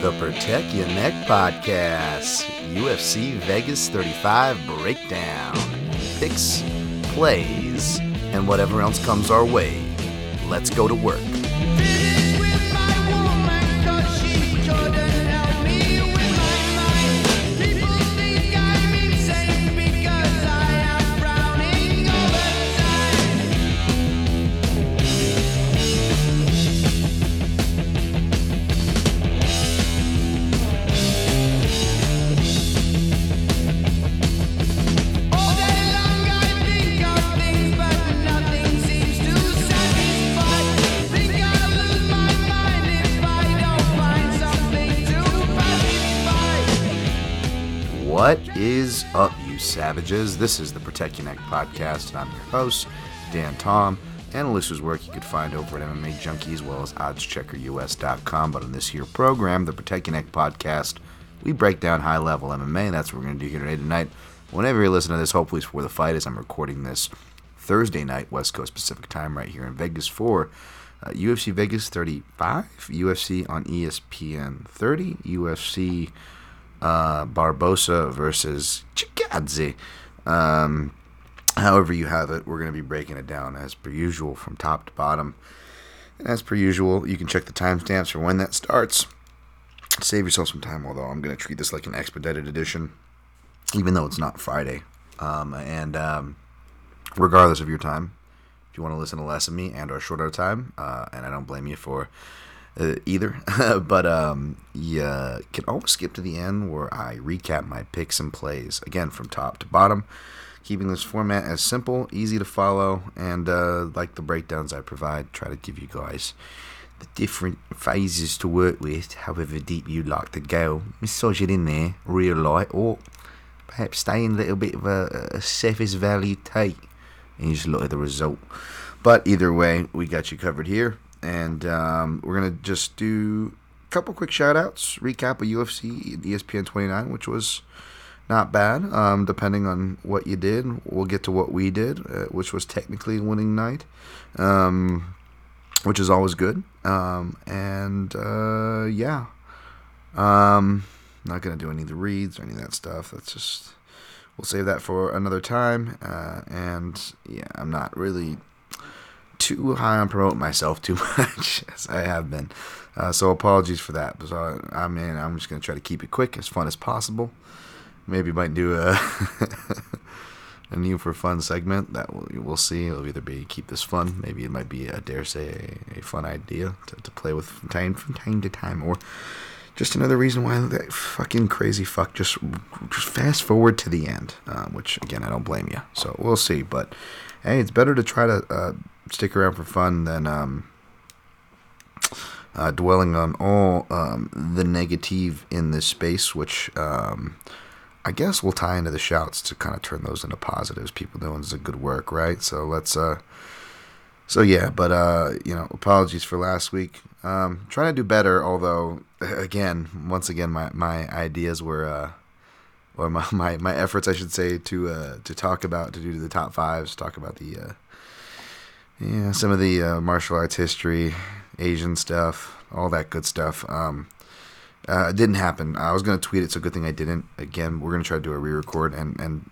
The Protect Your Neck Podcast, UFC Vegas 35 breakdown, picks, plays, and whatever else comes our way. Let's go to work. What is up, you savages? This is the Protect Your Neck Podcast, and I'm your host, Dan Tom, and Alicia's work you could find over at MMA Junkie as well as oddscheckerus.com. But on this here program, the Protect Your Neck Podcast, we break down high-level MMA, and that's what we're going to do here tonight. Whenever you listen to this, hopefully it's before the fight, as I'm recording this Thursday night, West Coast Pacific time, right here in Vegas for UFC Vegas 35, UFC on ESPN 30, UFC... Barboza versus Chikadze. However you have it, we're going to be breaking it down as per usual from top to bottom. And as per usual, you can check the timestamps for when that starts. Save yourself some time, although I'm going to treat this like an expedited edition, even though it's not Friday. Regardless of your time, if you want to listen to less of me and or shorter time, and I don't blame you for either, but you can always skip to the end where I recap my picks and plays, again, from top to bottom, keeping this format as simple, easy to follow, and like the breakdowns I provide, try to give you guys the different phases to work with, however deep you like to go, massage it in there, real light, or perhaps stay in a little bit of a surface value take, and you just look at the result. But either way, we got you covered here. And we're going to just do a couple quick shout-outs, recap of UFC ESPN 29, which was not bad, depending on what you did. We'll get to what we did, which was technically winning night, which is always good. Not going to do any of the reads or any of that stuff. That's just, we'll save that for another time. I'm not really too high on promoting myself too much, as I have been. So apologies for that. So, I'm just going to try to keep it quick, as fun as possible. Maybe might do a new for fun segment. That we'll see. It'll either be keep this fun. Maybe it might be, I dare say, a fun idea to play with from time to time. Or just another reason why that fucking crazy fuck just fast forward to the end. Which, again, I don't blame you. So we'll see. But, hey, it's better to try to... stick around for fun than dwelling on all the negative in this space, which I guess will tie into the shouts to kind of turn those into positives. People doing some good work, right? So let's apologies for last week. Trying to do better, although once again my ideas were or my efforts, I should say, to talk about, to do the top fives, talk about the some of the martial arts history, Asian stuff, all that good stuff. It didn't happen. I was going to tweet it, so good thing I didn't. Again, we're going to try to do a re-record, and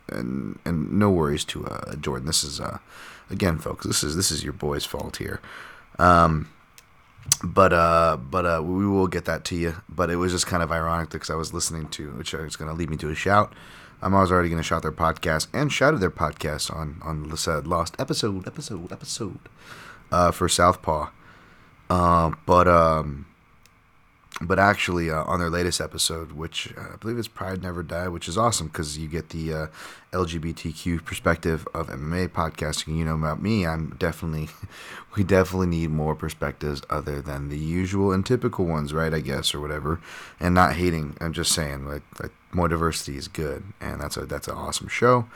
no worries to Jordan. This is, again, folks, this is your boy's fault here. But we will get that to you. But it was just kind of ironic because I was listening to, which is going to lead me to a shout. I was already going to shout their podcast and shouted their podcast on the said lost episode for Southpaw. But actually on their latest episode, which I believe is Pride Never Die, which is awesome because you get the LGBTQ perspective of MMA podcasting. You know about me, we definitely need more perspectives other than the usual and typical ones, right? I guess, or whatever. And not hating, I'm just saying, like more diversity is good, and that's an awesome show.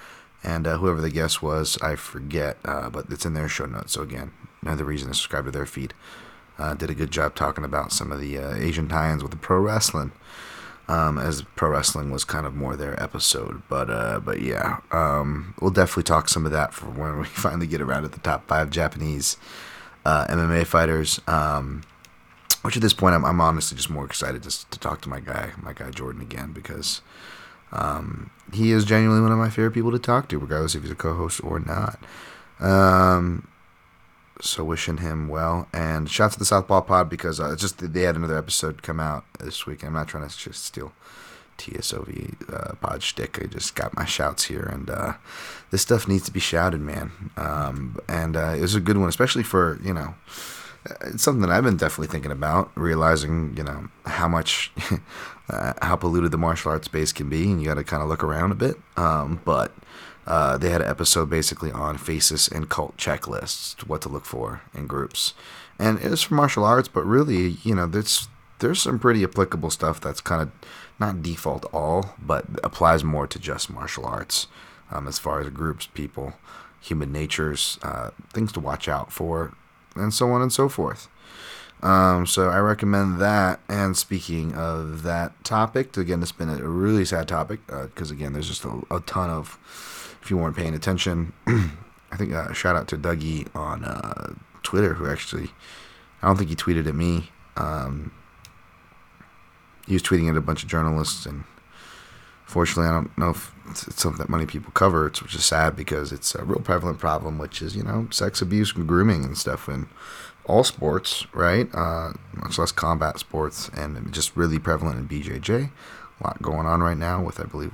And whoever the guest was, I forget, but it's in their show notes. So again, another reason to subscribe to their feed. Did a good job talking about some of the Asian tie-ins with the pro wrestling, as pro wrestling was kind of more their episode. But we'll definitely talk some of that for when we finally get around to the top 5 Japanese MMA fighters. Which at this point, I'm honestly just more excited to talk to my guy Jordan again, because he is genuinely one of my favorite people to talk to, regardless if he's a co-host or not. So wishing him well, and shout to the Southpaw Pod, because they had another episode come out this week. I'm not trying to just steal TSOV pod shtick. I just got my shouts here, and this stuff needs to be shouted, man. And it was a good one, especially for, you know, it's something that I've been definitely thinking about, realizing, you know, how much, how polluted the martial arts space can be, and you got to kind of look around a bit. But they had an episode basically on faces and cult checklists, what to look for in groups. And it was for martial arts, but really, you know, there's some pretty applicable stuff that's kind of not default all, but applies more to just martial arts, as far as groups, people, human natures, things to watch out for, and so on and so forth. So I recommend that. And speaking of that topic, again, it's been a really sad topic, because again, there's just a ton of, if you weren't paying attention, I think a shout out to Dougie on Twitter, who actually, I don't think he tweeted at me. He was tweeting at a bunch of journalists, and fortunately, I don't know if it's something that many people cover, which is sad, because it's a real prevalent problem, which is, you know, sex abuse and grooming and stuff in all sports, right? Much less combat sports, and just really prevalent in BJJ. A lot going on right now with, I believe,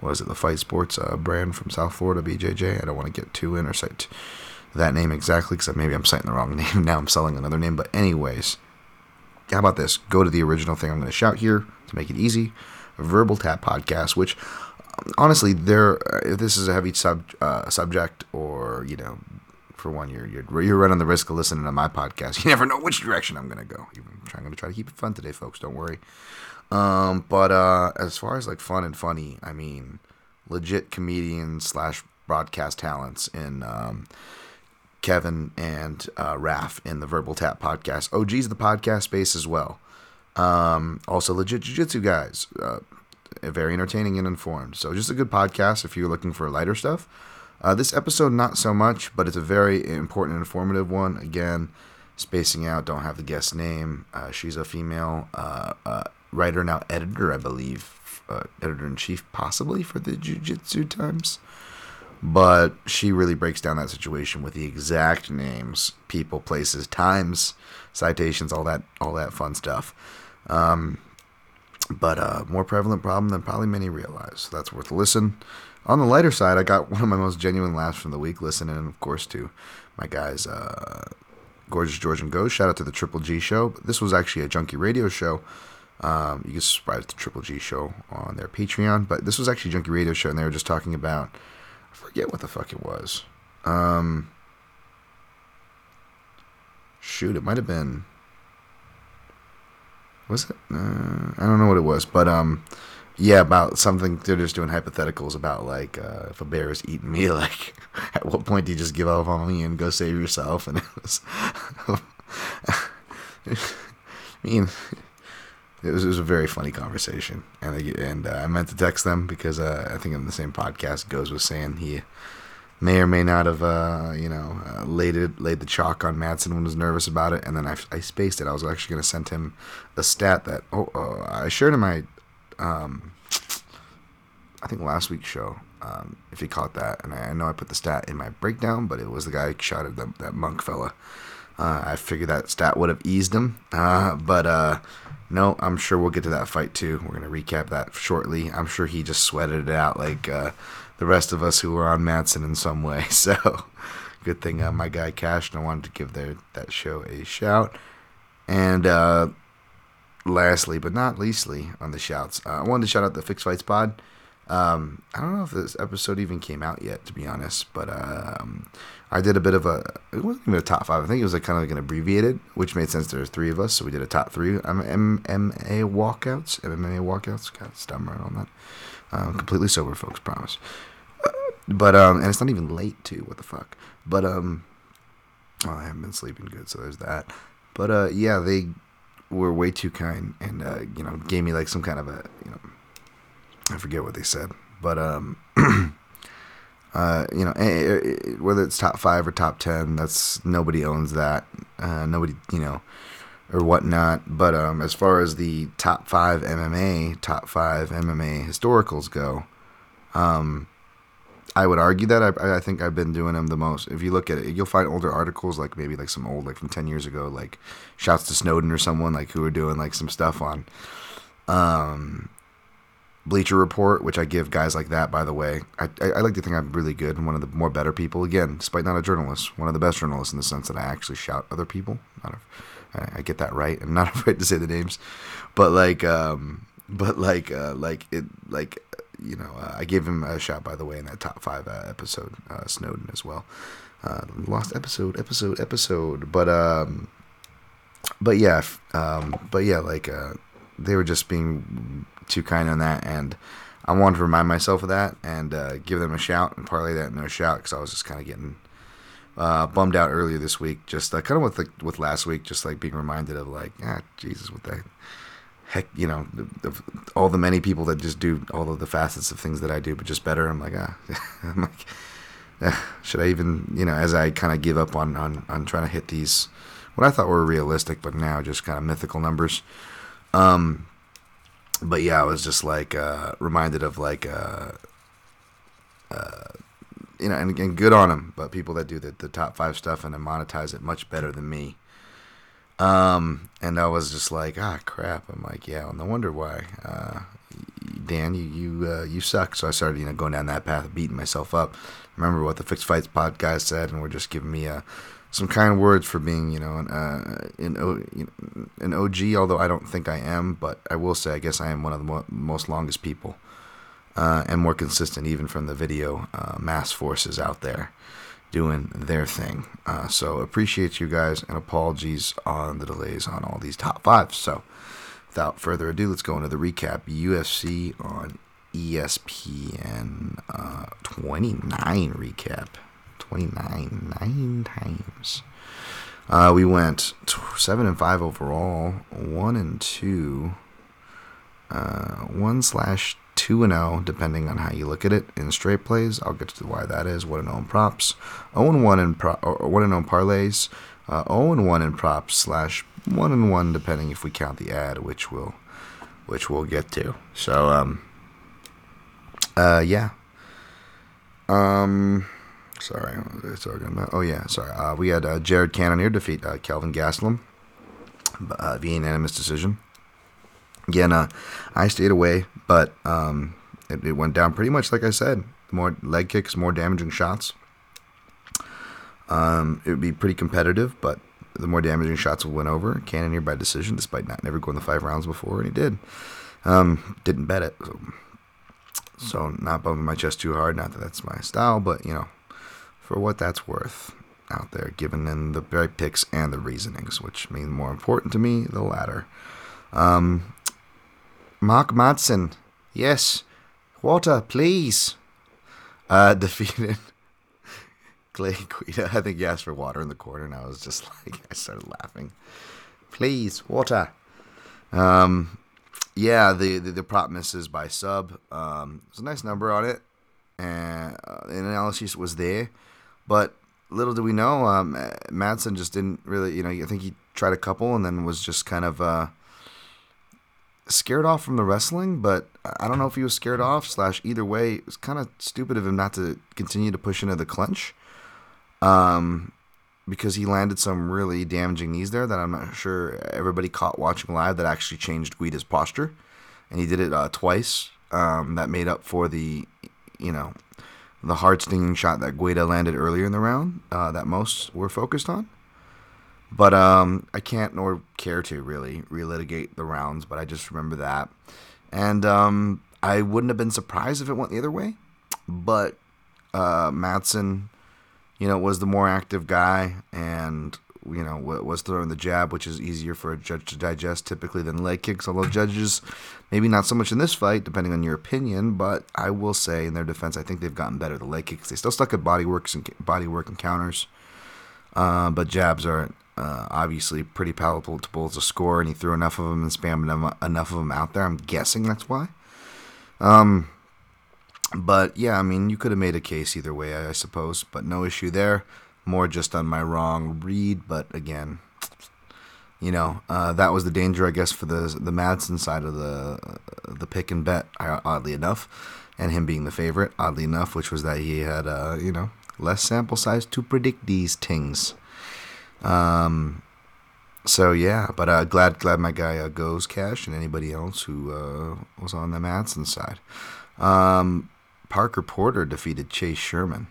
the Fight Sports brand from South Florida, BJJ. I don't want to get too in or cite that name exactly, because maybe I'm citing the wrong name. Now I'm selling another name. But anyways, how about this? Go to the original thing I'm going to shout here to make it easy. Verbal Tap Podcast, which honestly, if this is a heavy subject, or, you know, for one, you're running the risk of listening to my podcast. You never know which direction I'm going to go. I'm going to try to keep it fun today, folks. Don't worry. But as far as like fun and funny, I mean, legit comedians / broadcast talents in Kevin and Raph in the Verbal Tap Podcast. OG's the podcast space as well. Also legit jiu-jitsu guys, very entertaining and informed. So just a good podcast if you're looking for lighter stuff. This episode, not so much, but it's a very important and informative one. Again, spacing out, don't have the guest name. She's a female writer, now editor, I believe, editor-in-chief possibly for the Jiu-Jitsu Times. But she really breaks down that situation with the exact names, people, places, times, citations, all that fun stuff. But more prevalent problem than probably many realize. So that's worth a listen. On the lighter side, I got one of my most genuine laughs from the week listening, and of course, to my guys, Gorgeous George and Go. Shout out to the Triple G Show. This was actually a Junkie Radio show. You can subscribe to the Triple G Show on their Patreon. But this was actually a Junkie Radio show, and they were just talking about, I forget what the fuck it was. Shoot, it might have been. Was it? I don't know what it was, but yeah, about something. They're just doing hypotheticals about, like, if a bear is eating me, like, at what point do you just give up on me and go save yourself? And it was, I mean, it was a very funny conversation, and I meant to text them, because I think in the same podcast, Goes was saying he may or may not have, laid the chalk on Madsen when was nervous about it, and then I spaced it. I was actually going to send him a stat that I shared in my, I think last week's show, if you caught that, and I know I put the stat in my breakdown, but it was the guy who shot at that monk fella. I figured that stat would have eased him, but no, I'm sure we'll get to that fight too. We're going to recap that shortly. I'm sure he just sweated it out like the rest of us who were on Madsen in some way. So, good thing my guy Cash, and I wanted to give that show a shout. And lastly, but not leastly, on the shouts, I wanted to shout out the Fixed Fights Pod. I don't know if this episode even came out yet, to be honest, but I did a bit of it wasn't even a top five. I think it was kind of an abbreviated, which made sense. There were three of us, so we did a top three. MMA walkouts. God, stumble on that. Completely sober, folks, promise. But and it's not even late too. What the fuck? But I haven't been sleeping good, so there's that. But yeah, they were way too kind, and gave me like some kind of I forget what they said, but You know, whether it's top 5 or top 10, that's nobody owns that. Nobody, you know, or whatnot. But as far as the top 5 MMA historicals go, I would argue that I think I've been doing them the most. If you look at it, you'll find older articles, like maybe like some old, like from 10 years ago, like shouts to Snowden or someone like who were doing like some stuff on Bleacher Report, which I give guys like that, by the way. I like to think I'm really good and one of the more better people, again, despite not a journalist, one of the best journalists in the sense that I actually shout other people. I get that right. I'm not afraid to say the names, but I gave him a shout, by the way, in that top 5 episode, Snowden as well. Lost episode. But they were just being too kind on that, and I wanted to remind myself of that and give them a shout and parlay that into a shout, because I was just kind of getting bummed out earlier this week, just kind of with last week, just like being reminded of like, Jesus, what the heck, you know, all the many people that just do all of the facets of things that I do, but just better. I'm like, should I even, you know, as I kind of give up on trying to hit these, what I thought were realistic, but now just kind of mythical numbers. But yeah, I was just like, reminded of like, you know, and again, good on them, but people that do the top 5 stuff and then monetize it much better than me. And I was just like, crap. I'm like, yeah, well, no wonder why, Dan, you suck. So I started, you know, going down that path, beating myself up. Remember what the Fixed Fights podcast said, and we're just giving me some kind words for being, you know, an OG, although I don't think I am, but I will say, I guess I am one of the most longest people, and more consistent, even from the video, mass forces out there doing their thing. So appreciate you guys, and apologies on the delays on all these top 5s. So without further ado, let's go into the recap. UFC on ESPN 29 recap. 29, 9 times. We went 7-5 overall, 1-2, 1/2-0, depending on how you look at it, in straight plays. I'll get to why that is. 1-0 in props, 0-1 in parlays, 0-1 in props / 1-1, depending if we count the ad, which we'll get to. So sorry, what was I talking about? Oh yeah, sorry. We had Jared Cannonier defeat Kelvin Gastelum via unanimous decision. Again, I stayed away, but it went down pretty much like I said. More leg kicks, more damaging shots. It would be pretty competitive, but the more damaging shots went over. Cannonier by decision, despite never going the 5 rounds before, and he did. Didn't bet it, so not bumping my chest too hard. Not that that's my style, but you know, for what that's worth out there, given in the very picks and the reasonings, which mean more important to me, the latter. Mark Madsen, yes, water, please, defeated Clay Guida. I think he asked for water in the corner, and I was just like, I started laughing. Please, water. The prop misses by sub. There's a nice number on it, and the analysis was there, but little do we know, Madsen just didn't really, you know, I think he tried a couple and then was just kind of, scared off from the wrestling, but I don't know if he was scared off / either way, it was kind of stupid of him not to continue to push into the clinch, because he landed some really damaging knees there that I'm not sure everybody caught watching live that actually changed Guida's posture, and he did it twice. That made up for the, you know, the hard stinging shot that Guida landed earlier in the round that most were focused on. But I can't nor care to really relitigate the rounds, but I just remember that. And I wouldn't have been surprised if it went the other way, but Madsen, you know, was the more active guy and, you know, was throwing the jab, which is easier for a judge to digest typically than leg kicks, although judges, maybe not so much in this fight, depending on your opinion, but I will say in their defense, I think they've gotten better. The leg kicks, they still stuck at body work and counters, but jabs are obviously pretty palatable to score, and he threw enough of them and spammed enough of them out there. I'm guessing that's why. But, yeah, I mean, you could have made a case either way, I suppose. But no issue there. More just on my wrong read. But, again, you know, that was the danger, I guess, for the Madsen side of the pick and bet, oddly enough. And him being the favorite, oddly enough, which was that he had, you know, less sample size to predict these things. So, yeah, but glad my guy goes cash and anybody else who was on the Madsen side. Parker Porter defeated Chase Sherman.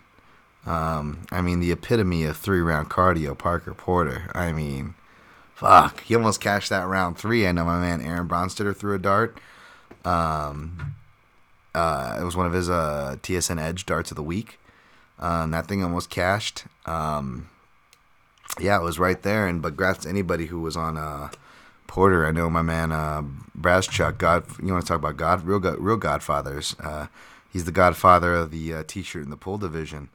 I mean, the epitome of three-round cardio, Parker Porter. I mean, fuck, he almost cashed that round three. I know my man Aaron Bronstetter threw a dart. It was one of his TSN Edge darts of the week. That thing almost cashed. Yeah, it was right there. And congrats to anybody who was on Porter. I know my man Braschuk. You want to talk about real Godfathers? He's the Godfather of the T-shirt and the pull division.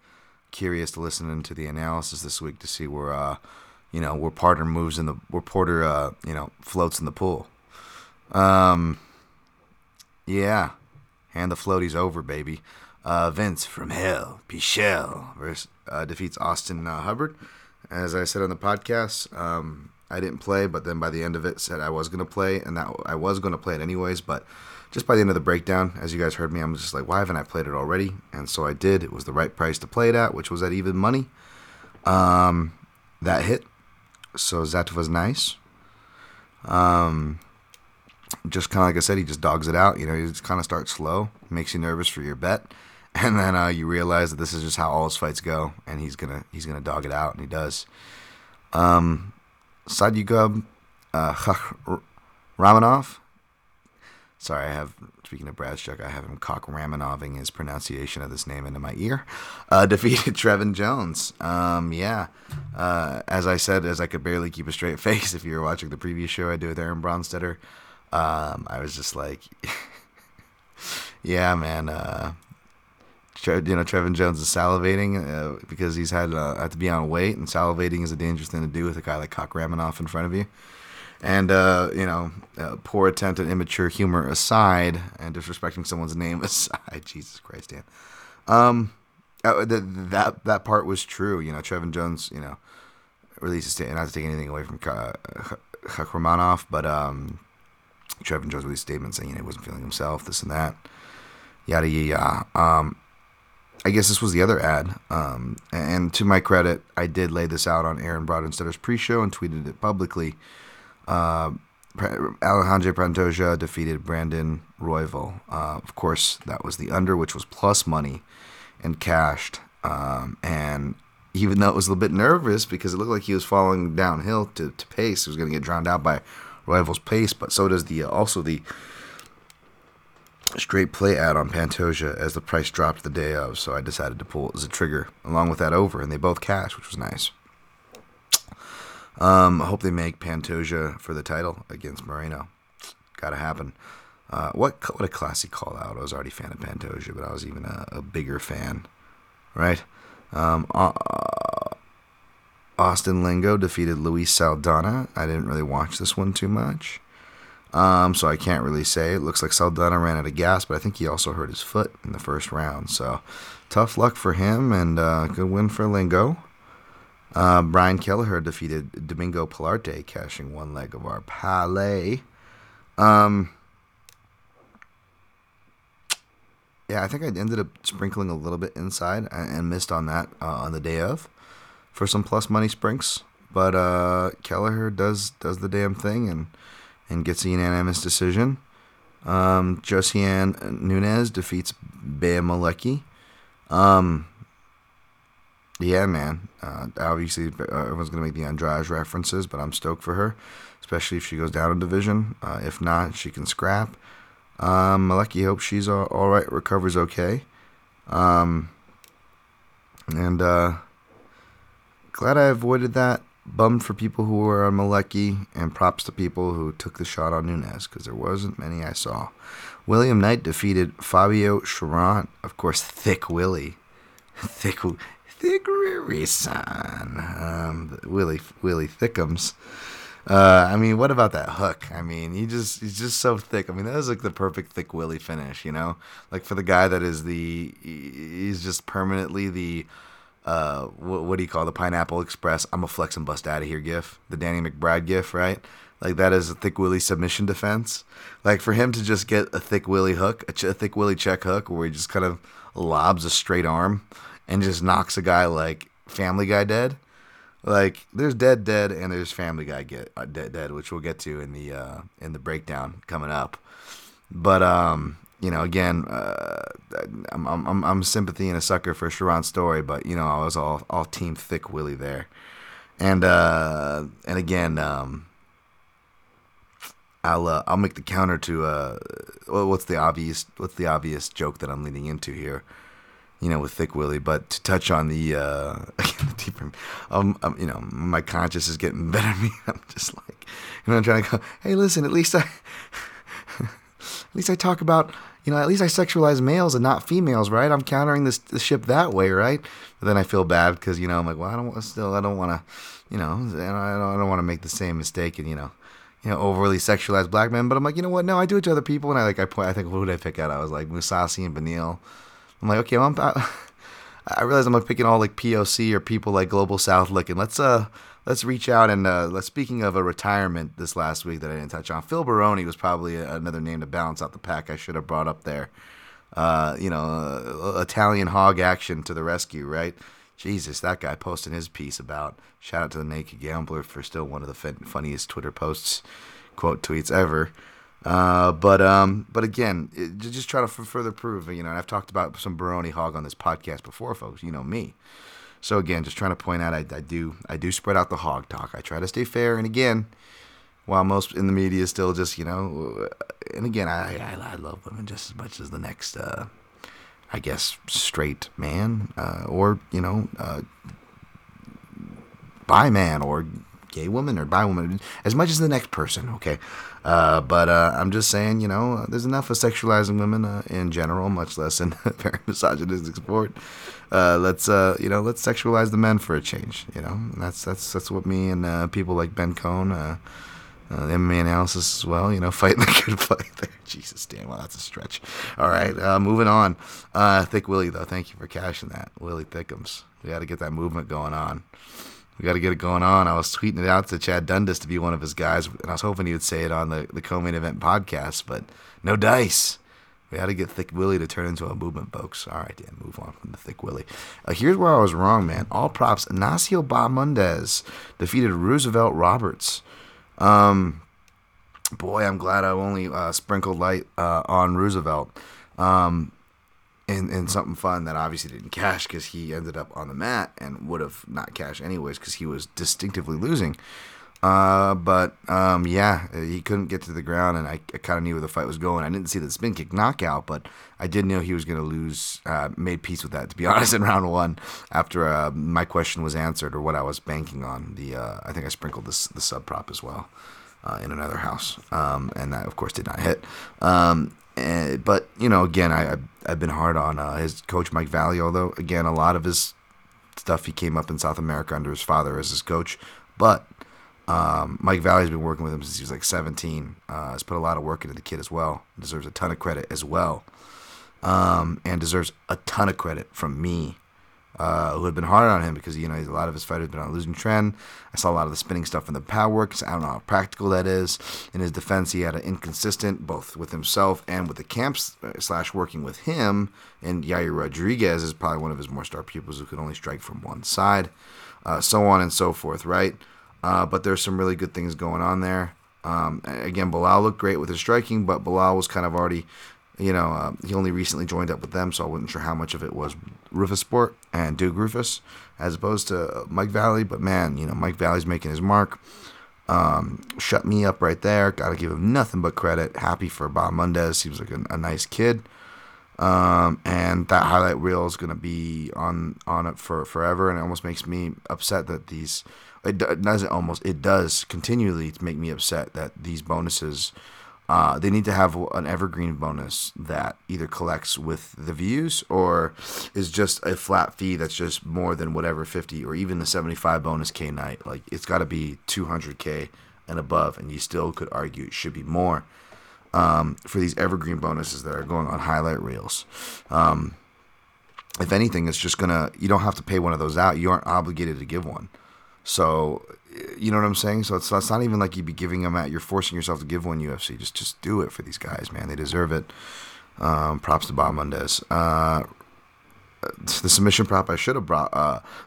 Curious to listen to the analysis this week to see where where Porter moves in the floats in the pool. Yeah, and the floaties over, baby. Vince from Hell, Pichel versus defeats Austin Hubbard. As I said on the podcast, I didn't play, but then by the end of it said I was going to play, and that I was going to play it anyways, but just by the end of the breakdown, as you guys heard me, I'm just like, why haven't I played it already? And so I did. It was the right price to play it at, which was at even money. That hit. So that was nice. Just kind of like I said, he just dogs it out. You know, he just kind of starts slow, makes you nervous for your bet. And then you realize that this is just how all his fights go, and he's gonna dog it out, and he does. Sadugub Ramanov. Sorry, speaking of Braschuk, I have him cock Ramanoving his pronunciation of this name into my ear. Defeated Trevin Jones. As I said, as I could barely keep a straight face. If you were watching the previous show I did with Aaron Bronstetter, I was just like, yeah, man. Trevin Jones is salivating because he's had to be on weight, and salivating is a dangerous thing to do with a guy like Cock Ramanov in front of you. And, poor attempt at immature humor aside, and disrespecting someone's name aside, Jesus Christ, Dan. That part was true. You know, Trevin Jones, you know, released a statement, not to take anything away from Cock Ramanov, but Trevin Jones released a statement saying, you know, he wasn't feeling himself, this and that, yada, yada, yada. I guess this was the other ad, and to my credit, I did lay this out on Aaron Brodenstutter's pre-show and tweeted it publicly. Alejandro Pantoja defeated Brandon Royval. Of course, that was the under, which was plus money, and cashed. And even though it was a little bit nervous because it looked like he was falling downhill to pace, he was going to get drowned out by Royval's pace. But so does the straight play ad on Pantoja as the price dropped the day of, so I decided to pull it as a trigger along with that over, and they both cashed, which was nice. I hope they make Pantoja for the title against Moreno. Gotta happen. What a classy call out. I was already a fan of Pantoja, but I was even a bigger fan, right? Austin Lingo defeated Luis Saldana. I didn't really watch this one too much. So I can't really say. It looks like Saldana ran out of gas, but I think he also hurt his foot in the first round. So tough luck for him, and good win for Lingo. Brian Kelleher defeated Domingo Pilarte, cashing one leg of our parlay. I think I ended up sprinkling a little bit inside and missed on that on the day of for some plus money sprinks. But Kelleher does the damn thing and gets a unanimous decision. Josiane Nunes defeats Bea Malecki. Yeah, man. Obviously, everyone's going to make the Andrade references, but I'm stoked for her, especially if she goes down a division. If not, she can scrap. Malecki hopes she's all right, recovers okay. Glad I avoided that. Bummed for people who were on Malecki, and props to people who took the shot on Nunes, because there wasn't many I saw. William Knight defeated Fabio Chiron. Of course, Thick Willie. Thick Riri-san. Willie Thickums. I mean, what about that hook? I mean, he's just so thick. I mean, that is like the perfect thick Willie finish, you know? Like for the guy that is he's just permanently the, what do you call the Pineapple Express? I'm a flex and bust out of here gif, the Danny McBride gif, right? Like that is a thick Willie submission defense. Like for him to just get a thick Willie hook, a thick Willie check hook, where he just kind of lobs a straight arm and just knocks a guy like Family Guy dead. Like there's dead, and there's Family Guy dead, which we'll get to in the breakdown coming up. But you know, again, I'm sympathy and a sucker for Sharon Story, but you know, I was all team thick Willie there, and again. I'll make the counter to what's the obvious joke that I'm leading into here, you know, with Thick Willie. But to touch on the deeper, you know, my conscience is getting better at me. I'm just like, you know, I'm trying to go, hey, listen, at least I talk about, you know, at least I sexualize males and not females, right? I'm countering this ship that way, right? But then I feel bad because, you know, I'm like, well, I don't want to, you know, I don't want to make the same mistake and, you know, overly sexualized black men, but I'm like, you know what? No, I do it to other people, and I think, who did I pick out? I was like Musasi and Benil. I'm like, okay, well, I realize I'm like picking all like POC or people like Global South looking. Let's reach out and speaking of a retirement this last week that I didn't touch on, Phil Baroni was probably another name to balance out the pack. I should have brought up there. You know, Italian hog action to the rescue, right? Jesus, that guy posting his piece about, shout out to the Naked Gambler for still one of the funniest Twitter posts, quote tweets ever. But again, just trying to further prove, you know, and I've talked about some Baroni hog on this podcast before, folks, you know me. So again, just trying to point out, I do spread out the hog talk. I try to stay fair. And again, while most in the media still just, you know, and again, I love women just as much as the next, I guess, straight man, or, you know, bi man or gay woman or bi woman, as much as the next person, okay? But I'm just saying, you know, there's enough of sexualizing women in general, much less in a very misogynistic sport. Let's sexualize the men for a change, you know? And that's what me and people like Ben Cohn, the MMA analysis as well, you know, fighting the good fight there. Jesus damn, well, that's a stretch. All right, moving on. Thick Willie, though, thank you for cashing that. Willie Thickums. We got to get that movement going on. I was tweeting it out to Chad Dundas to be one of his guys, and I was hoping he would say it on the co-main event podcast, but no dice. We got to get Thick Willie to turn into a movement, folks. All right, Dan, move on from the Thick Willie. Here's where I was wrong, man. All props. Ignacio Bahamondes defeated Roosevelt Roberts. Boy, I'm glad I only sprinkled light on Roosevelt, and something fun that obviously didn't cash because he ended up on the mat and would have not cashed anyways because he was distinctively losing. But yeah, he couldn't get to the ground, and I kind of knew where the fight was going. I didn't see the spin kick knockout, but I did know he was going to lose, made peace with that, to be honest, in round one after my question was answered, or what I was banking on. I think I sprinkled the sub prop as well in another house, and that, of course, did not hit. But, you know, again, I've been hard on his coach, Mike Valley, although, again, a lot of his stuff, he came up in South America under his father as his coach, but... Mike Valley's been working with him since he was like 17. Has put a lot of work into the kid as well. Deserves a ton of credit as well. And deserves a ton of credit from me, who had been hard on him because, you know, a lot of his fighters have been on a losing trend. I saw a lot of the spinning stuff in the power work. I don't know how practical that is. In his defense, he had an inconsistent, both with himself and with the camps / working with him. And Yair Rodriguez is probably one of his more star pupils who could only strike from one side. So on and so forth, right? But there's some really good things going on there. Again, Bilal looked great with his striking, but Bilal was kind of already, you know, he only recently joined up with them, so I wasn't sure how much of it was Rufus Sport and Duke Rufus as opposed to Mike Valley. But, man, you know, Mike Valley's making his mark. Shut me up right there. Got to give him nothing but credit. Happy for Bahamondes. Seems like a nice kid. And that highlight reel is going to be on it for forever, and it almost makes me upset that these... It does continually make me upset that these bonuses, they need to have an evergreen bonus that either collects with the views or is just a flat fee that's just more than whatever 50 or even the 75 bonus K night. Like, it's got to be 200K and above, and you still could argue it should be more for these evergreen bonuses that are going on highlight reels. If anything, it's just going to, you don't have to pay one of those out. You aren't obligated to give one. So, you know what I'm saying? So it's not even like you'd be giving them out. You're forcing yourself to give one, UFC. Just do it for these guys, man. They deserve it. Props to Bahamondes. The submission prop I should have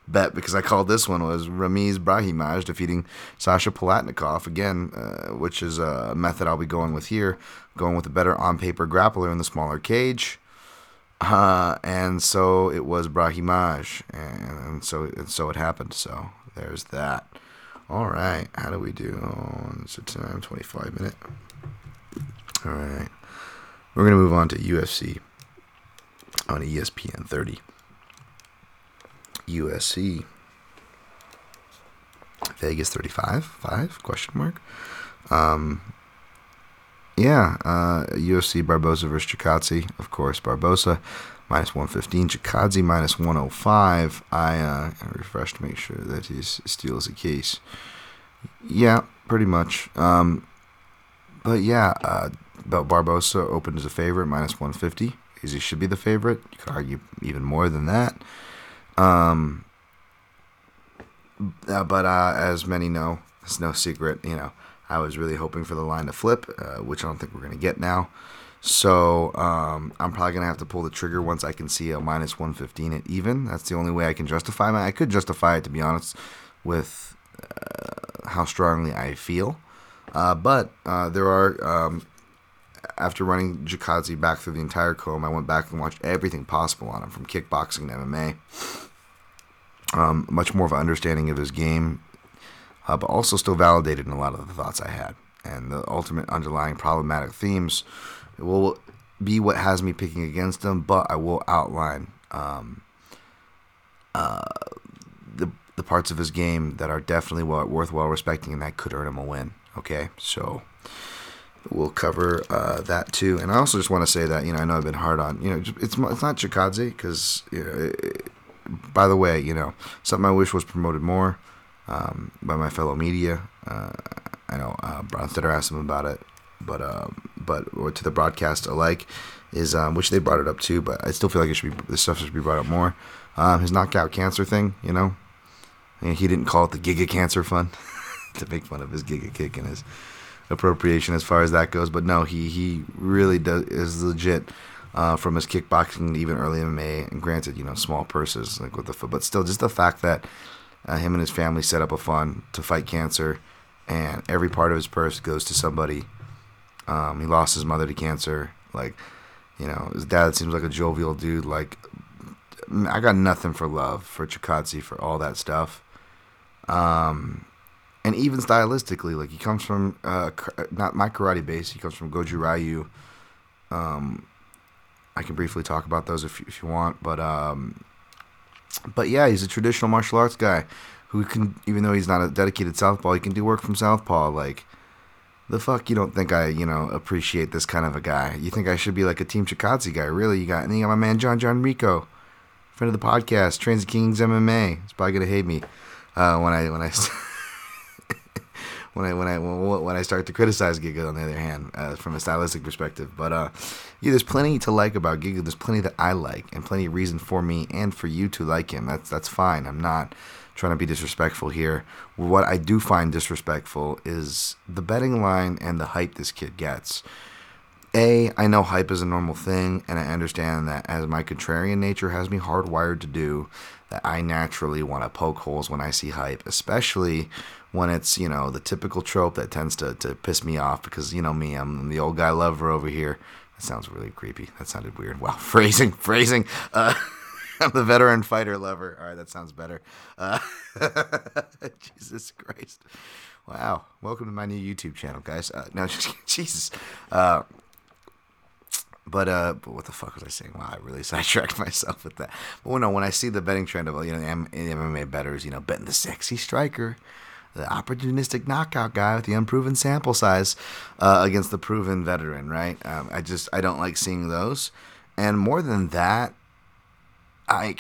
bet, because I called this one, was Ramiz Brahimaj defeating Sasha Palatnikov again, which is a method I'll be going with here, going with a better on-paper grappler in the smaller cage. And so it was Brahimaj, and so it happened. So there's that. All right, how do we do? Oh, it's a 25 minute. All right, we're gonna move on to UFC on ESPN 30. USC Vegas 35 ? UFC Barboza versus Chikadze. Of course, Barboza -115, Chikadze -105. I refreshed to make sure that he steals the case. Yeah, pretty much. Barboza opened as a favorite, -150. He should be the favorite. You could argue even more than that. But as many know, it's no secret, you know, I was really hoping for the line to flip, which I don't think we're going to get now. So I'm probably going to have to pull the trigger once I can see a -115 at even. That's the only way I can justify it. I could justify it, to be honest, with how strongly I feel. But there are... after running Chikadze back through the entire comb, I went back and watched everything possible on him, from kickboxing to MMA. Much more of an understanding of his game, but also still validated in a lot of the thoughts I had. And the ultimate underlying problematic themes will be what has me picking against him, but I will outline the parts of his game that are definitely worthwhile respecting and that could earn him a win. Okay, so... we'll cover that too, and I also just want to say that, you know, I know I've been hard on, you know, it's not Chikadze, because, you know, by the way, you know, something I wish was promoted more by my fellow media. I know Bronstetter asked him about it, but to the broadcast alike is which they brought it up too, but I still feel like it should be, this stuff should be brought up more. His knockout cancer thing, you know, and he didn't call it the Giga Cancer Fund to make fun of his Giga Kick and his appropriation as far as that goes, but no, he really is legit from his kickboxing to even early MMA, and granted, you know, small purses like with the foot, but still, just the fact that him and his family set up a fund to fight cancer, and every part of his purse goes to somebody. He lost his mother to cancer, like, you know, his dad seems like a jovial dude. Like, I got nothing for love for Chikadze for all that stuff. And even stylistically, like, he comes from, not my karate base, he comes from Goju Ryu. I can briefly talk about those if you want, but yeah, he's a traditional martial arts guy who can, even though he's not a dedicated southpaw, he can do work from southpaw. Like, the fuck, you don't think I, you know, appreciate this kind of a guy? You think I should be like a Team Chikadze guy, really? And you got my man John Rico, friend of the podcast, Transit Kings MMA. He's probably gonna hate me when I when I start to criticize Giga, on the other hand, from a stylistic perspective. But yeah, there's plenty to like about Giga. There's plenty that I like, and plenty of reason for me and for you to like him. That's fine. I'm not trying to be disrespectful here. What I do find disrespectful is the betting line and the hype this kid gets. I know hype is a normal thing, and I understand that, as my contrarian nature has me hardwired to do, that I naturally want to poke holes when I see hype, especially when it's, you know, the typical trope that tends to piss me off, because, you know me, I'm the old guy lover over here. That sounds really creepy. That sounded weird. Wow, phrasing. I'm the veteran fighter lover. All right, that sounds better. Jesus Christ. Wow. Welcome to my new YouTube channel, guys. No, just kidding. Jesus. But what the fuck was I saying? Wow, I really sidetracked myself with that. But when I see the betting trend of, you know, MMA bettors, you know, betting the sexy striker, the opportunistic knockout guy with the unproven sample size against the proven veteran, right? I don't like seeing those. And more than that, I'm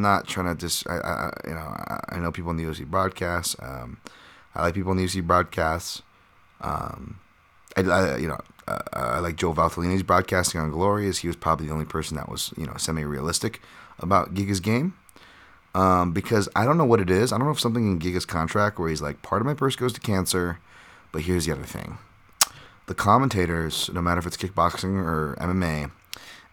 not trying to I know people in the UFC broadcast. I like people on the UFC broadcasts. I like Joel Valtellini's broadcasting on Glorious. He was probably the only person that was, you know, semi-realistic about Giga's game. Because I don't know what it is. I don't know if something in Giga's contract where he's like, part of my purse goes to cancer, but here's the other thing. The commentators, no matter if it's kickboxing or MMA,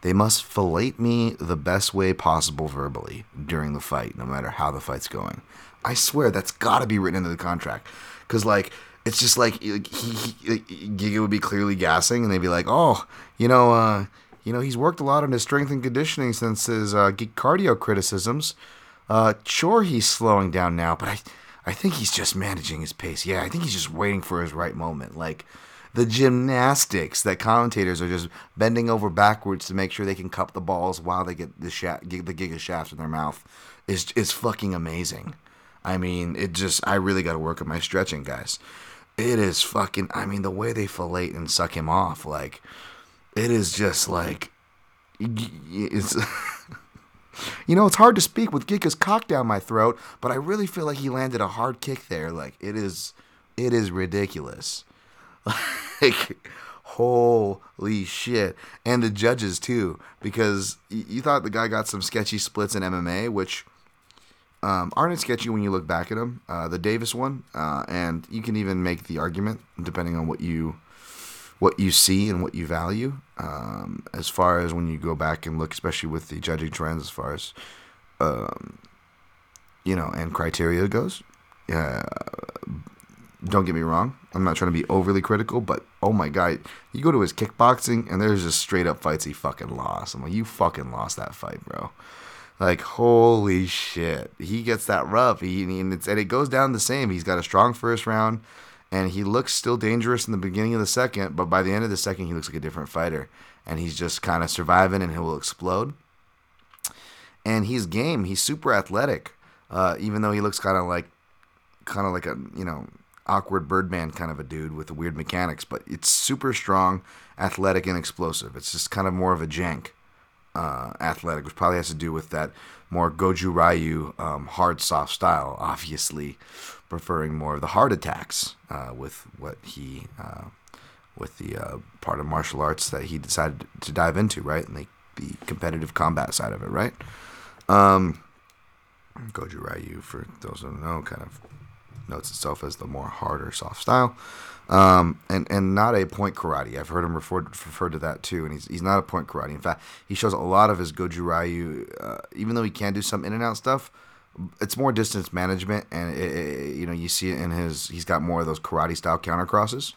they must fillet me the best way possible verbally during the fight, no matter how the fight's going. I swear that's got to be written into the contract. Because, like, it's just like Giga would be clearly gassing, and they'd be like, "Oh, you know, he's worked a lot on his strength and conditioning since his cardio criticisms. Sure, he's slowing down now, but I think he's just managing his pace. Yeah, I think he's just waiting for his right moment." Like the gymnastics that commentators are just bending over backwards to make sure they can cup the balls while they get the Giga shaft in their mouth is fucking amazing. I mean, I really got to work on my stretching, guys. It is fucking, I mean, the way they fillet and suck him off, like, it is just like, it's, you know, it's hard to speak with Giga's cock down my throat, but I really feel like he landed a hard kick there. Like, it is ridiculous. Like, holy shit. And the judges, too, because you thought the guy got some sketchy splits in MMA, which aren't sketchy when you look back at them. The Davis one, and you can even make the argument depending on what you see and what you value. As far as when you go back and look, especially with the judging trends, as far as and criteria goes. Don't get me wrong. I'm not trying to be overly critical, but oh my god, you go to his kickboxing and there's just straight up fights he fucking lost. I'm like, you fucking lost that fight, bro. Like, holy shit. He gets that rough. And it goes down the same. He's got a strong first round, and he looks still dangerous in the beginning of the second, but by the end of the second, he looks like a different fighter, and he's just kind of surviving, and he will explode. And he's game. He's super athletic, even though he looks kind of like a, you know, awkward Birdman kind of a dude with the weird mechanics, but it's super strong, athletic, and explosive. It's just kind of more of a jank. Athletic, which probably has to do with that more Goju Ryu hard soft style, obviously preferring more of the hard attacks with what he with the part of martial arts that he decided to dive into, right? And the competitive combat side of it, right? Goju Ryu, for those who don't know, kind of notes itself as the more harder soft style, and not a point karate. I've heard him referred to that too, and he's not a point karate. In fact, he shows a lot of his Goju Ryu, even though he can do some in and out stuff. It's more distance management, and you see it in he's got more of those karate style counter crosses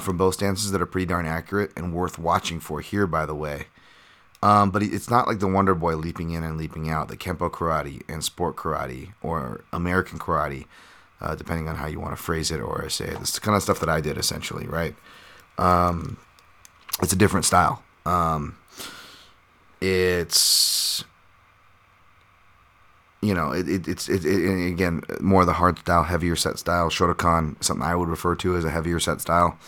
from both stances that are pretty darn accurate and worth watching for here, by the way. But it's not like the Wonder Boy leaping in and leaping out, the Kenpo karate and sport karate or American karate. Depending on how you want to phrase it or say it. It's the kind of stuff that I did, essentially, right? It's a different style. It's again, more of the hard style, heavier set style. Shotokan, something I would refer to as a heavier set style.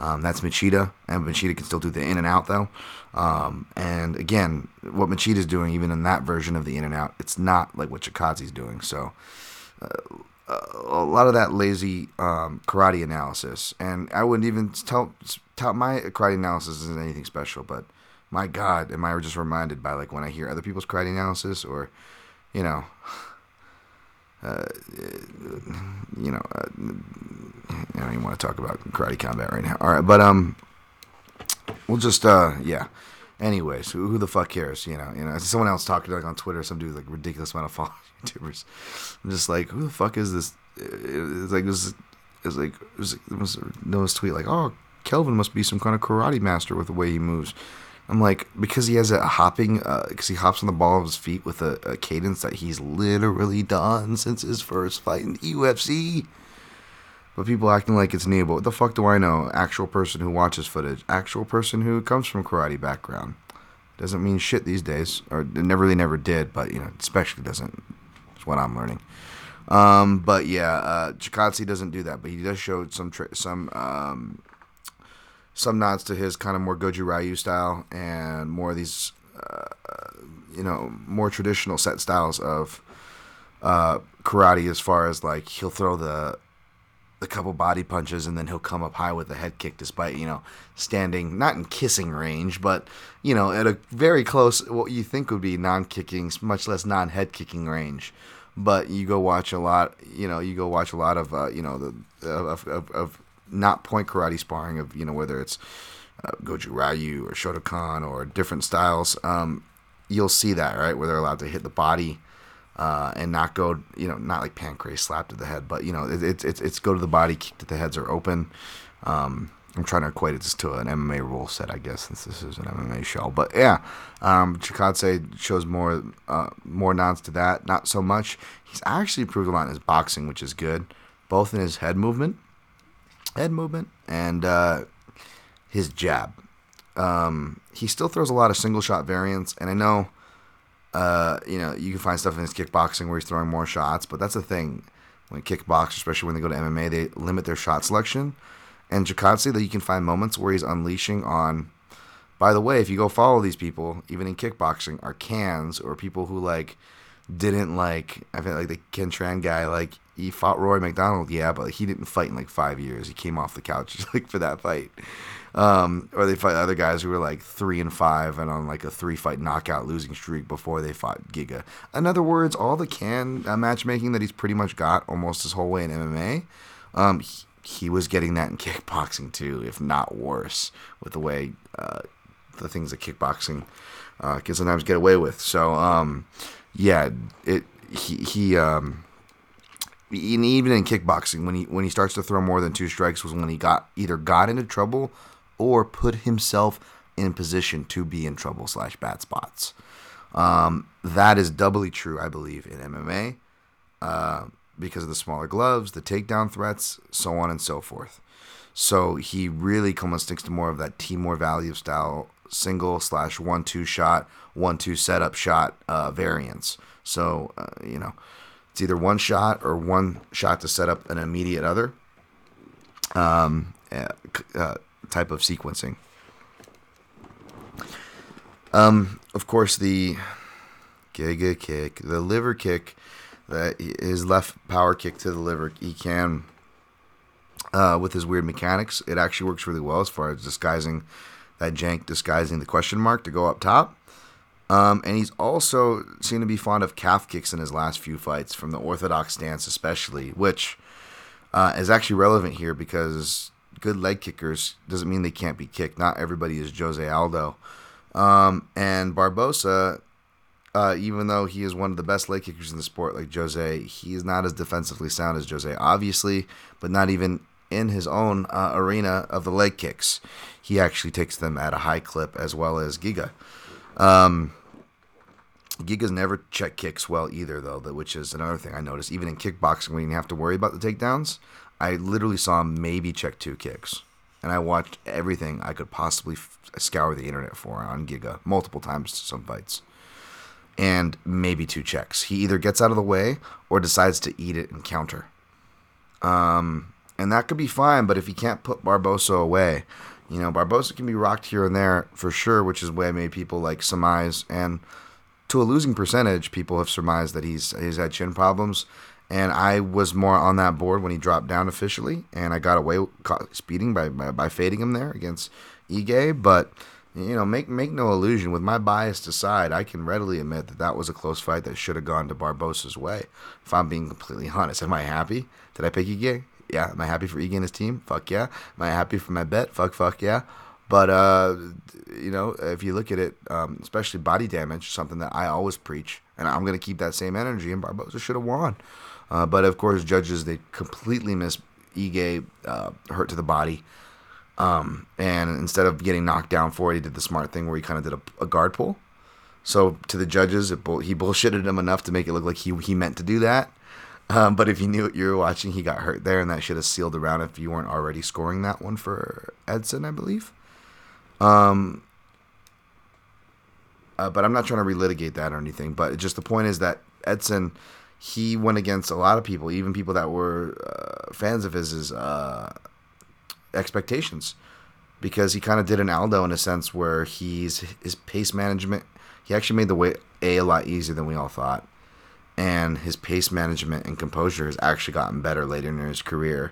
That's Machida, and Machida can still do the in and out, though. And again, what Machida's doing, even in that version of the in and out, it's not like what Chikadze's doing, so... a lot of that lazy karate analysis, and I wouldn't even tout my karate analysis isn't anything special, but my god, am I just reminded by like when I hear other people's karate analysis, or I don't even want to talk about karate combat right now. All right, but we'll just yeah. Anyways, who the fuck cares? You know, someone else talking like on Twitter, some dude like ridiculous amount of followers, YouTubers. I'm just like, who the fuck is this? It was Noah's tweet like, oh, Kelvin must be some kind of karate master with the way he moves. I'm like, because he has a hopping, because he hops on the ball of his feet with a cadence that he's literally done since his first fight in the UFC. But people acting like it's new, but what the fuck do I know? Actual person who watches footage. Actual person who comes from karate background. Doesn't mean shit these days. Or it never did, but, especially doesn't. That's what I'm learning. But, yeah, Chikadze doesn't do that, but he does show some nods to his kind of more Goju Ryu style and more of these, more traditional set styles of karate as far as, like, he'll throw the... the couple body punches, and then he'll come up high with a head kick despite, you know, standing, not in kissing range, but, you know, at a very close, what you think would be non-kicking, much less non-head kicking range. But you go watch a lot, you know, you go watch a lot of, you know, the of not point karate sparring of, you know, whether it's Goju Ryu or Shotokan or different styles, you'll see that, right, where they're allowed to hit the body and not go, you know, not like pancrase slap to the head, but, you know, it's go to the body, kick to the heads are open. I'm trying to equate it to an MMA rule set, I guess, since this is an MMA show. But yeah, Chikadze shows more nods to that. Not so much. He's actually improved a lot in his boxing, which is good, both in his head movement, and his jab. He still throws a lot of single shot variants, and I know, you know, you can find stuff in his kickboxing where he's throwing more shots, but that's the thing. When kickbox, especially when they go to MMA, they limit their shot selection. And Chikadze, that you can find moments where he's unleashing on, by the way, if you go follow these people, even in kickboxing, are cans or people who, like, didn't, like, I feel like the Ken Tran guy, like, he fought Rory McDonald, yeah, but he didn't fight in, like, 5 years. He came off the couch, like, for that fight. Or they fight other guys who were, like, 3-5 and on, like, a 3-fight knockout losing streak before they fought Giga. In other words, all the can matchmaking that he's pretty much got almost his whole way in MMA, he was getting that in kickboxing too, if not worse, with the way the things that kickboxing can sometimes get away with. So yeah, even in kickboxing, when he starts to throw more than two strikes was when he got into trouble or put himself in position to be in trouble / bad spots. That is doubly true, I believe, in MMA. Because of the smaller gloves, the takedown threats, so on and so forth. So he really comes and sticks to more of that Timur Valiev style single / 1-2 shot, 1-2 setup shot variance. So, you know, it's either one shot or one shot to set up an immediate other type of sequencing. Of course, the Giga kick, the liver kick, that his left power kick to the liver, he can, with his weird mechanics, it actually works really well as far as disguising that jank, disguising the question mark to go up top. And he's also seemed to be fond of calf kicks in his last few fights, from the orthodox stance especially, which is actually relevant here because good leg kickers doesn't mean they can't be kicked. Not everybody is Jose Aldo. And Barboza, even though he is one of the best leg kickers in the sport, like Jose, he is not as defensively sound as Jose, obviously, but not even in his own arena of the leg kicks. He actually takes them at a high clip, as well as Giga. Giga's never check kicks well either, though, which is another thing I noticed. Even in kickboxing, we didn't have to worry about the takedowns. I literally saw him maybe check two kicks, and I watched everything I could possibly scour the internet for on Giga multiple times to some fights. And maybe two checks. He either gets out of the way or decides to eat it and counter. And that could be fine, but if he can't put Barboza away, you know, Barboza can be rocked here and there for sure, which is why many people like surmise, and to a losing percentage, people have surmised that he's had chin problems. And I was more on that board when he dropped down officially, and I got away caught speeding by fading him there against Ige, but... you know, make no illusion, with my bias aside, I can readily admit that was a close fight that should have gone to Barboza's way, if I'm being completely honest. Am I happy? Did I pick Ige? Yeah. Am I happy for Ige and his team? Fuck yeah. Am I happy for my bet? Fuck yeah. But, you know, if you look at it, especially body damage, something that I always preach, and I'm going to keep that same energy, and Barboza should have won. But, of course, judges, they completely miss Ige hurt to the body. And instead of getting knocked down for it, he did the smart thing where he kind of did a guard pull. So to the judges, he bullshitted him enough to make it look like he meant to do that. But if you knew what you were watching, he got hurt there, and that should have sealed the round if you weren't already scoring that one for Edson, I believe. But I'm not trying to relitigate that or anything. But just the point is that Edson, he went against a lot of people, even people that were fans of his expectations, because he kind of did an Aldo in a sense where his pace management, he actually made the weight a lot easier than we all thought, and his pace management and composure has actually gotten better later in his career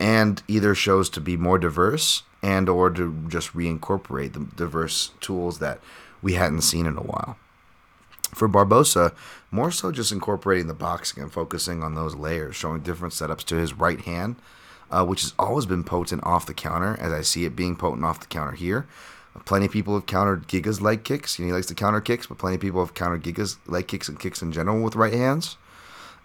and either shows to be more diverse and or to just reincorporate the diverse tools that we hadn't seen in a while. For Barboza, more so just incorporating the boxing and focusing on those layers, showing different setups to his right hand, which has always been potent off the counter, as I see it being potent off the counter here. Plenty of people have countered Giga's leg kicks. He likes to counter kicks, but plenty of people have countered Giga's leg kicks and kicks in general with right hands.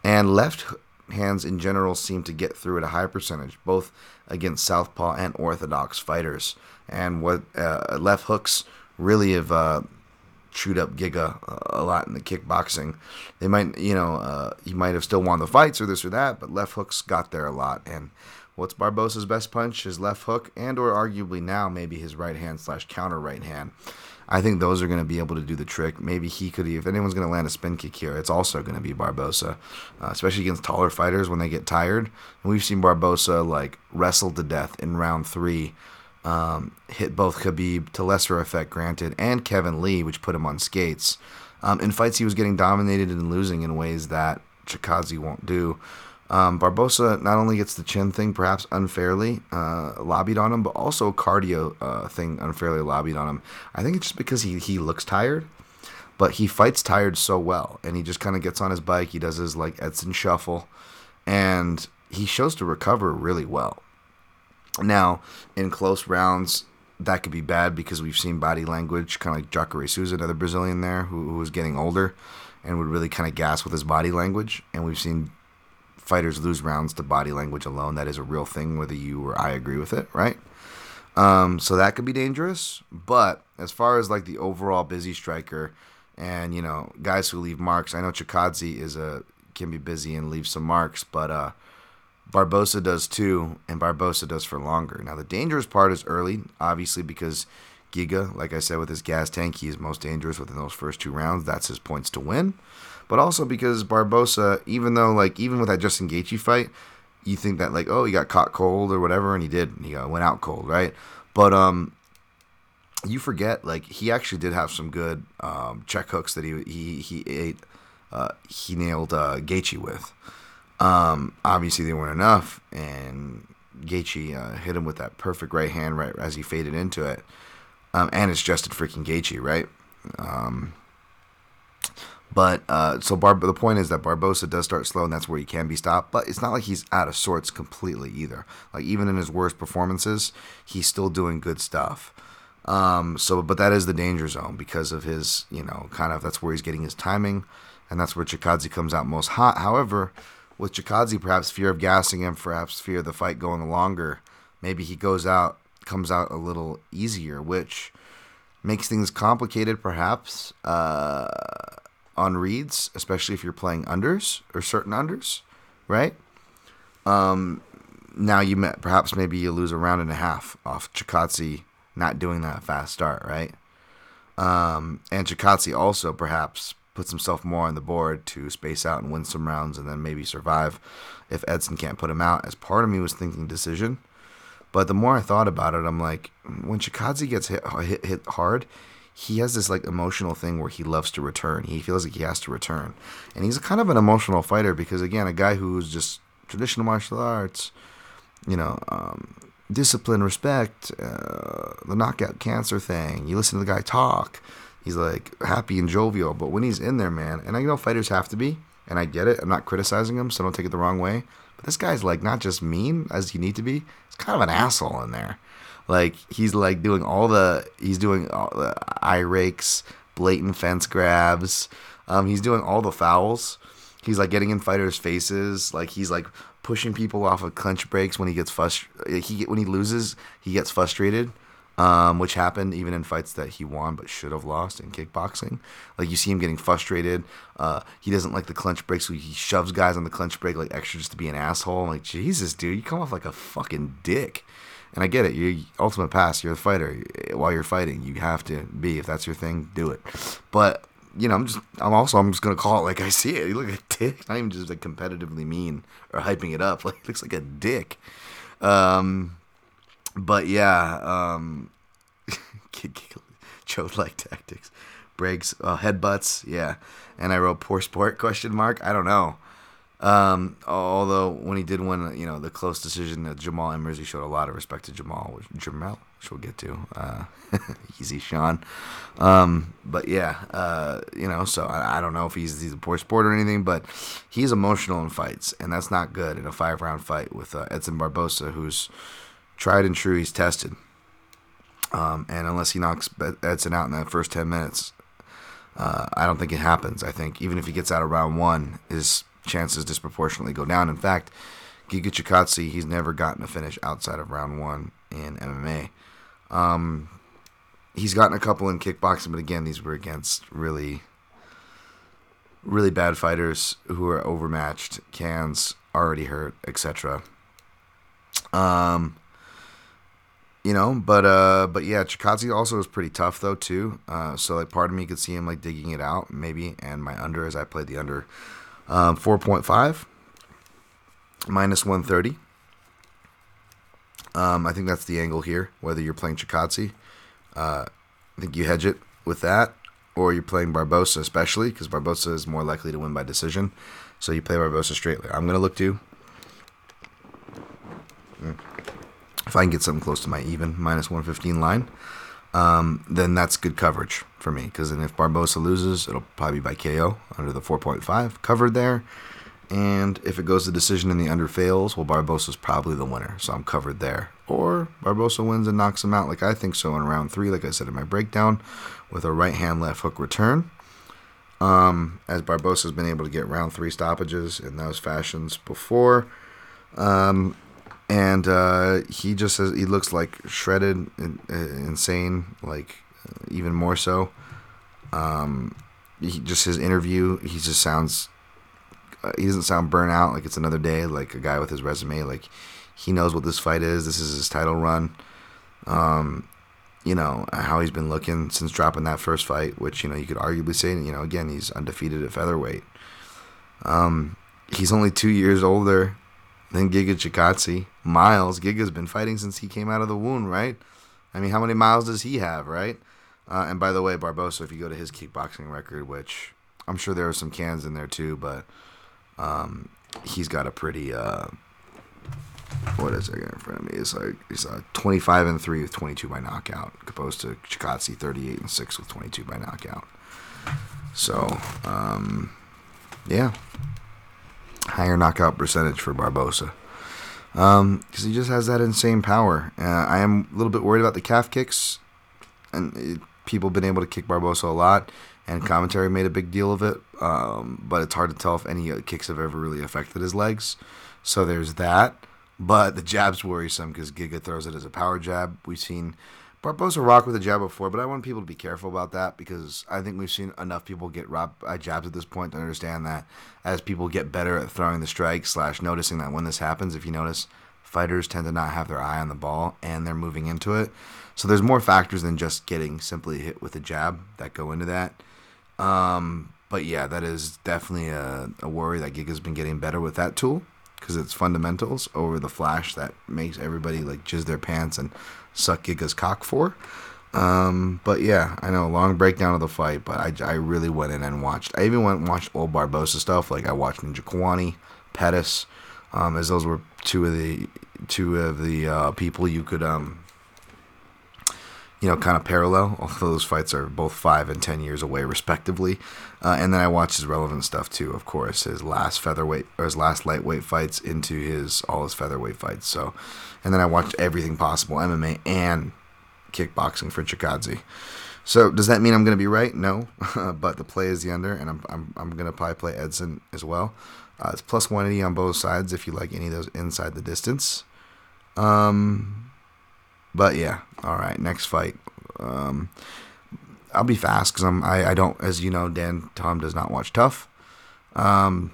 And left hands in general seem to get through at a high percentage, both against southpaw and orthodox fighters. And what left hooks really have chewed up Giga a lot in the kickboxing. They might, he might have still won the fights or this or that, but left hooks got there a lot. And what's Barboza's best punch? His left hook and or arguably now maybe his right hand / counter right hand. I think those are going to be able to do the trick. Maybe he could, if anyone's going to land a spin kick here, it's also going to be Barboza, especially against taller fighters when they get tired. And we've seen Barboza wrestle to death in round 3, hit both Khabib, to lesser effect granted, and Kevin Lee, which put him on skates. In fights he was getting dominated and losing in ways that Chikadze won't do. Barboza not only gets the chin thing perhaps unfairly lobbied on him, but also cardio thing unfairly lobbied on him. I think it's just because he looks tired, but he fights tired so well, and he just kind of gets on his bike. He does his Edson shuffle, and he shows to recover really well. Now, in close rounds, that could be bad because we've seen body language, kind of Jacare Souza, another Brazilian there who was getting older and would really kind of gas with his body language, and we've seen fighters lose rounds to body language alone. That is a real thing, whether you or I agree with it, right? So that could be dangerous. But as far as the overall busy striker and, guys who leave marks, I know Chikadze can be busy and leave some marks, but Barboza does too, and Barboza does for longer. Now, the dangerous part is early, obviously, because Giga, like I said, with his gas tank, he is most dangerous within those first 2 rounds. That's his points to win. But also because Barboza, even though, even with that Justin Gaethje fight, you think that, he got caught cold or whatever, and he did. He went out cold, right? But you forget, he actually did have some good check hooks that he ate. He nailed Gaethje with. Obviously, they weren't enough, and Gaethje hit him with that perfect right hand right as he faded into it. And it's Justin freaking Gaethje, right? The point is that Barboza does start slow, and that's where he can be stopped. But it's not like he's out of sorts completely either. Even in his worst performances, he's still doing good stuff. But that is the danger zone because of his, that's where he's getting his timing, and that's where Chikadze comes out most hot. However, with Chikadze, perhaps fear of gassing him, perhaps fear of the fight going longer, maybe he comes out a little easier, which makes things complicated, perhaps, on reads, especially if you're playing unders or certain unders, right? Now you lose a round and a half off Chikadze not doing that fast start, right? And Chikadze also perhaps puts himself more on the board to space out and win some rounds and then maybe survive if Edson can't put him out. As part of me was thinking decision, but the more I thought about it, I'm when Chikadze gets hit hard, he has this emotional thing where he loves to return. He feels he has to return. And he's kind of an emotional fighter because, again, a guy who's just traditional martial arts, discipline, respect, the knockout cancer thing. You listen to the guy talk. He's, happy and jovial. But when he's in there, man, and I know fighters have to be, and I get it. I'm not criticizing him, so don't take it the wrong way. But this guy's, not just mean as you need to be. He's kind of an asshole in there. He's doing all the eye rakes, blatant fence grabs. He's doing all the fouls. He's getting in fighters' faces. He's pushing people off of clinch breaks when he gets frustrated. When he loses, he gets frustrated, which happened even in fights that he won but should have lost in kickboxing. You see him getting frustrated. He doesn't like the clinch break, so he shoves guys on the clinch break extra just to be an asshole. I'm Jesus, dude, you come off like a fucking dick. And I get it. You're Ultimate Pass. You're a fighter. While you're fighting, you have to be. If that's your thing, do it. But I'm just gonna call it like I see it. You look like a dick. Not even just competitively mean or hyping it up. He looks like a dick. Chode-like tactics, breaks, headbutts. Yeah. And I wrote poor sport? I don't know. Although when he did win, you know, the close decision to Jamal Emmers, he showed a lot of respect to Jamal, which we'll get to. Easy, Sean. But yeah, you know, so I don't know if he's a poor sport or anything, but he's emotional in fights, and that's not good in a 5-round fight with Edson Barboza, who's tried and true, he's tested. And unless he knocks Edson out in that first 10 minutes, I don't think it happens. I think even if he gets out of round one, his chances disproportionately go down. In fact, Giga Chikadze, he's never gotten a finish outside of round one in MMA. He's gotten a couple in kickboxing, but again, these were against really, really bad fighters who are overmatched, cans, already hurt, etc. You know, but yeah, Chikadze also is pretty tough though too. So like, part of me could see him like digging it out maybe. And my under, as I played the under 4.5 -130. I think that's the angle here. Whether you're playing Chikadze, I think you hedge it with that, or you're playing Barboza, especially because Barboza is more likely to win by decision. So you play Barboza straight. I'm gonna look to. If I can get something close to my even, -115 line, then that's good coverage for me. Because then if Barboza loses, it'll probably be by KO under the 4.5 covered there. And if it goes to decision and the under fails, well, Barboza's probably the winner. So I'm covered there. Or Barboza wins and knocks him out like I think so in round three, like I said in my breakdown, with a right hand, left hook return. As Barboza's been able to get round three stoppages in those fashions before. And he just says he looks like shredded, insane, like even more so. He just, his interview, he just sounds, he doesn't sound burnout, like it's another day, like a guy with his resume. Like, he knows what this fight is. This is his title run. You know, how he's been looking since dropping that first fight, which, you know, you could arguably say, you know, again, he's undefeated at featherweight. He's only 2 years older than Giga Chikadze. Miles, Giga's been fighting since he came out of the womb, right? I mean, how many miles does he have, right? And by the way, Barboza, if you go to his kickboxing record, which I'm sure there are some cans in there too, but he's got a pretty, what is it in front of me? It's like, he's 25-3 with 22 by knockout, opposed to Chikadze 38-6 with 22 by knockout. So, yeah. Higher knockout percentage for Barboza, because he just has that insane power. I am a little bit worried about the calf kicks, and people have been able to kick Barboza a lot, and commentary made a big deal of it, but it's hard to tell if any kicks have ever really affected his legs, so there's that. But the jab's worrisome, because Giga throws it as a power jab. We've seen Barboza rock with a jab before, but I want people to be careful about that, because I think we've seen enough people get robbed by jabs at this point to understand that as people get better at throwing the strikes / noticing that when this happens, if you notice, fighters tend to not have their eye on the ball and they're moving into it. So there's more factors than just getting simply hit with a jab that go into that. But yeah, that is definitely a worry that Giga's been getting better with that tool, because it's fundamentals over the flash that makes everybody like jizz their pants and suck Giga's cock for. But yeah, I know, long breakdown of the fight, but I really went in and watched. I even went and watched old Barboza stuff, like I watched Ninja Kiwani, Pettis, as those were two of the people you could you know, kind of parallel, although those fights are both 5 and 10 years away respectively. And then I watched his relevant stuff too, of course, his last featherweight or his last lightweight fights into all his featherweight fights. So, and then I watched everything possible, MMA and kickboxing for Chikadze. So does that mean I'm going to be right? No, but the play is the under, and I'm going to probably play Edson as well. It's +180 on both sides if you like any of those inside the distance. But yeah, all right, next fight. I'll be fast because I don't, as you know, Tom does not watch Tough. I don't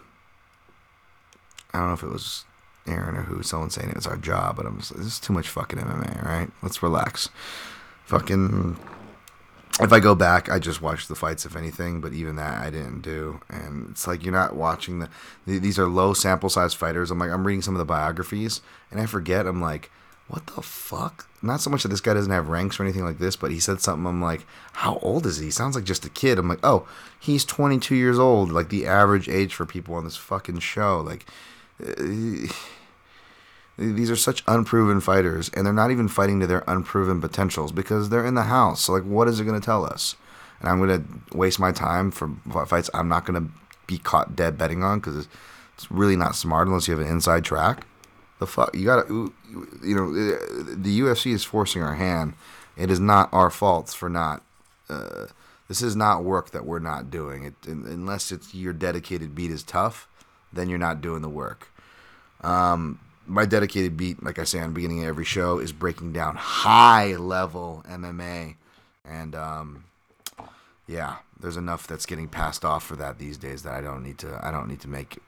know if it was Aaron or who, someone saying it was our job, but I'm just, this is too much fucking MMA, right? Let's relax. Fucking, if I go back, I just watch the fights, if anything, but even that I didn't do. And it's like, you're not watching these are low sample size fighters. I'm reading some of the biographies, and I forget, I'm like, what the fuck? Not so much that this guy doesn't have ranks or anything like this, but he said something. I'm like, how old is he? Sounds like just a kid. I'm like, oh, he's 22 years old, like the average age for people on this fucking show. Like, these are such unproven fighters, and they're not even fighting to their unproven potentials because they're in the house. So, like, what is it going to tell us? And I'm going to waste my time for fights I'm not going to be caught dead betting on because it's really not smart unless you have an inside track. The fuck, you gotta, you know, the UFC is forcing our hand. It is not our fault for not, this is not work that we're not doing. It, unless it's your dedicated beat is tough, then you're not doing the work. My dedicated beat, like I say on the beginning of every show, is breaking down high-level MMA. And, yeah, there's enough that's getting passed off for that these days that I don't need to make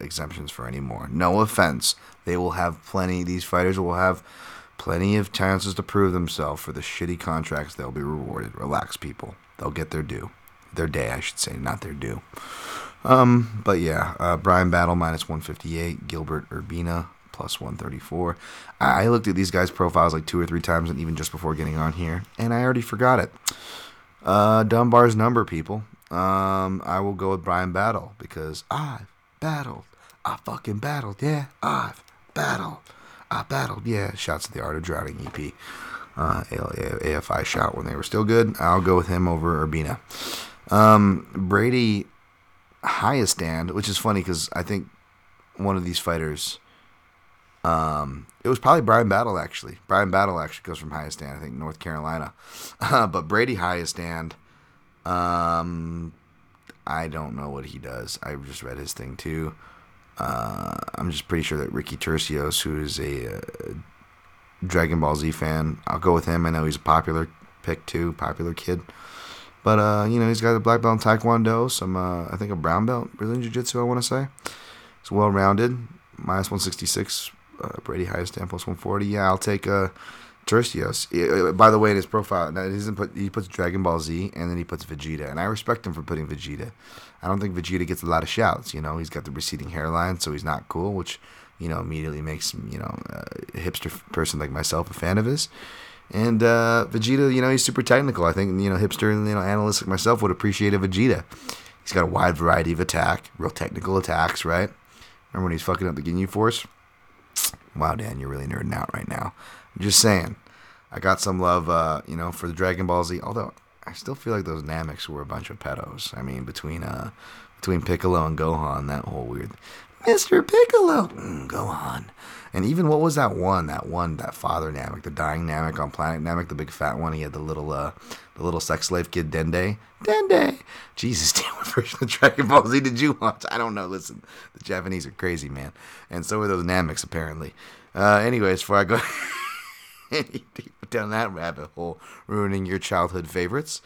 exemptions for anymore. No offense. They will have plenty. These fighters will have plenty of chances to prove themselves for the shitty contracts. They'll be rewarded. Relax, people. They'll get their due. Their day, I should say, not their due. But yeah, Brian Battle -158, Gilbert Urbina +134. I looked at these guys' profiles like 2 or 3 times, and even just before getting on here, and I already forgot it. Dunbar's number, people. I will go with Brian Battle because I've battled. I fucking battled. Yeah, I've battled. I battled. Yeah, shouts at the Art of Drowning EP. AFI shot when they were still good. I'll go with him over Urbina. Brady Hiestand, which is funny because I think one of these fighters, it was probably Brian Battle, actually. Brian Battle actually goes from Hiestand, I think, North Carolina. But Brady Hiestand, I don't know what he does. I just read his thing, too. I'm just pretty sure that Ricky Tercios, who is a Dragon Ball Z fan, I'll go with him. I know he's a popular pick, too, popular kid. But, you know, he's got a black belt in Taekwondo, some, I think, a brown belt, Brazilian Jiu-Jitsu, I want to say. He's well-rounded, -166. Brady Hiestand +140. Yeah, I'll take Tercios. By the way, in his profile, now he puts Dragon Ball Z and then he puts Vegeta, and I respect him for putting Vegeta. I don't think Vegeta gets a lot of shouts. You know, he's got the receding hairline, so he's not cool, which you know immediately makes you know a hipster person like myself a fan of his. And Vegeta, you know, he's super technical. I think you know hipster and you know analysts like myself would appreciate a Vegeta. He's got a wide variety of attack, real technical attacks, right? Remember when he's fucking up the Ginyu Force? Wow, Dan, you're really nerding out right now. I'm just saying. I got some love, you know, for the Dragon Ball Z. Although, I still feel like those Nameks were a bunch of pedos. I mean, between Piccolo and Gohan, that whole weird... Mr. Piccolo! Gohan. And even, what was that one, that father Namek, the dying Namek on Planet Namek, the big fat one, he had the little sex slave kid, Dende. Dende! Jesus, damn, what version of Dragon Ball Z did you watch? I don't know, listen, the Japanese are crazy, man. And so are those Nameks, apparently. Anyways, before I go down that rabbit hole, ruining your childhood favorites.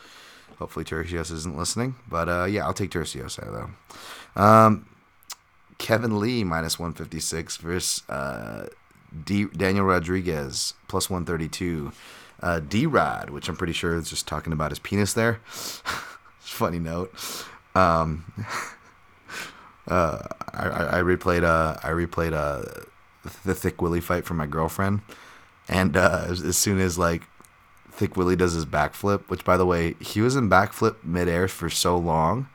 Hopefully Tercios isn't listening, but yeah, I'll take Tercios out, though. Kevin Lee -156 versus Daniel Rodriguez +132. D-Rod, which I'm pretty sure is just talking about his penis there. Funny note. I replayed the Thick Willie fight for my girlfriend, and as soon as like Thick Willie does his backflip, which by the way he was in backflip midair for so long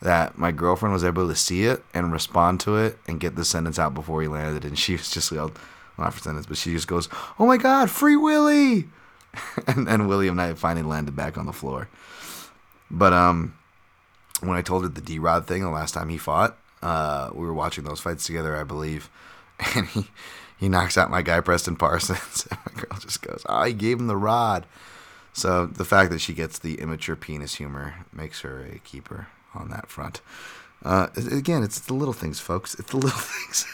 that my girlfriend was able to see it and respond to it and get the sentence out before he landed, and she was just yelled, not for sentence, but she just goes, "Oh my God, free Willie!" And then William Knight finally landed back on the floor. But when I told her the D-Rod thing the last time he fought, we were watching those fights together, I believe, and he knocks out my guy Preston Parsons, and my girl just goes, "Oh, he gave him the rod." So the fact that she gets the immature penis humor makes her a keeper on that front. Again, it's the little things, folks. It's the little things.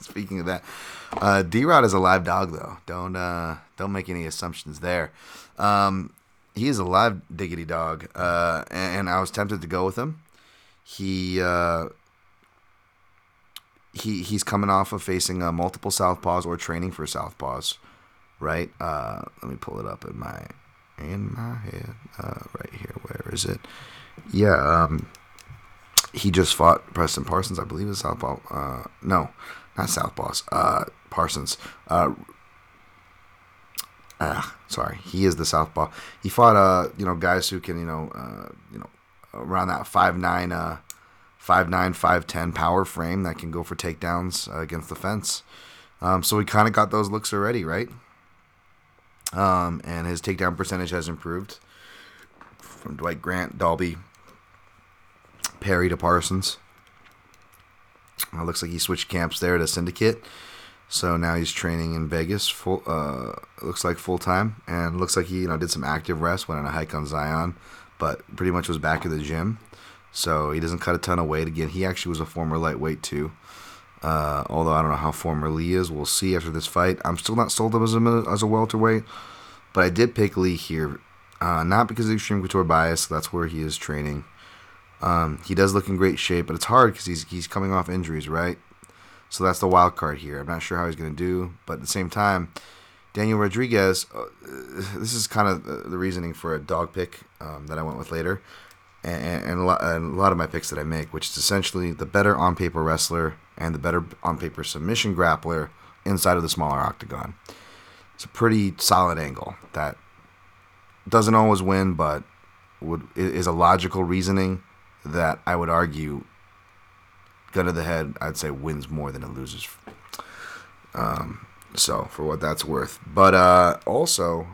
Speaking of that, D-Rod is a live dog, though. Don't make any assumptions there. He is a live diggity dog, and I was tempted to go with him. He's coming off of facing multiple southpaws or training for southpaws, right? Let me pull it up in my head right here. Where is it? Yeah, he just fought Preston Parsons, I believe, is Southpaw. No, not Southpaws. Parsons. He is the southpaw. He fought guys who can around that 5'9", 5'10" power frame that can go for takedowns against the fence. So we kind of got those looks already, right? And his takedown percentage has improved from Dwight Grant, Dalby, Perry to Parsons. Looks like he switched camps there to Syndicate. So now he's training in Vegas, full time, and looks like he did some active rest, went on a hike on Zion, but pretty much was back at the gym. So he doesn't cut a ton of weight again. He actually was a former lightweight too, although I don't know how former Lee is. We'll see after this fight. I'm still not sold up as a welterweight, but I did pick Lee here, not because of the Extreme Couture bias. That's where he is training. He does look in great shape, but it's hard because he's coming off injuries, right? So that's the wild card here. I'm not sure how he's going to do, but at the same time, Daniel Rodriguez, this is kind of the reasoning for a dog pick that I went with later, and a lot of my picks that I make, which is essentially the better on-paper wrestler and the better on-paper submission grappler inside of the smaller octagon. It's a pretty solid angle that doesn't always win, but is a logical reasoning that I would argue gun to the head, I'd say wins more than it loses. So for what that's worth, but also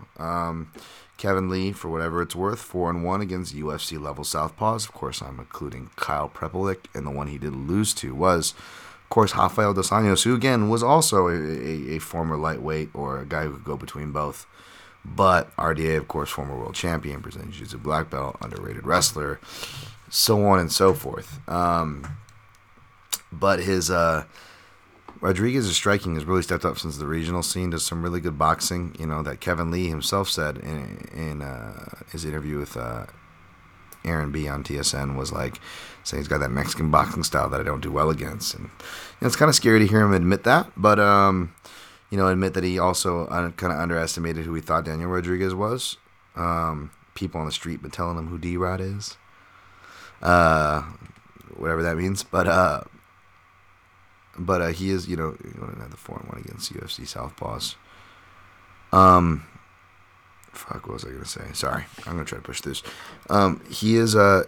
Kevin Lee, for whatever it's worth, 4-1 against UFC level southpaws. Of course, I'm including Kyle Prepelic, and the one he did lose to was, of course, Rafael dos Anjos, who again was also a former lightweight or a guy who could go between both. But RDA, of course, former world champion, Brazilian Jiu-Jitsu black belt, underrated wrestler, so on and so forth. But his Rodriguez's striking has really stepped up since the regional scene. Does some really good boxing, that Kevin Lee himself said in his interview with Aaron B on TSN, was like saying he's got that Mexican boxing style that I don't do well against, and it's kind of scary to hear him admit that, but admit that he also kind of underestimated who he thought Daniel Rodriguez was. People on the street been telling him who D-Rod is, whatever that means, But he is, he wouldn't have the 4-1 against UFC southpaws. What was I gonna say? Sorry, I'm gonna try to push this. He is a.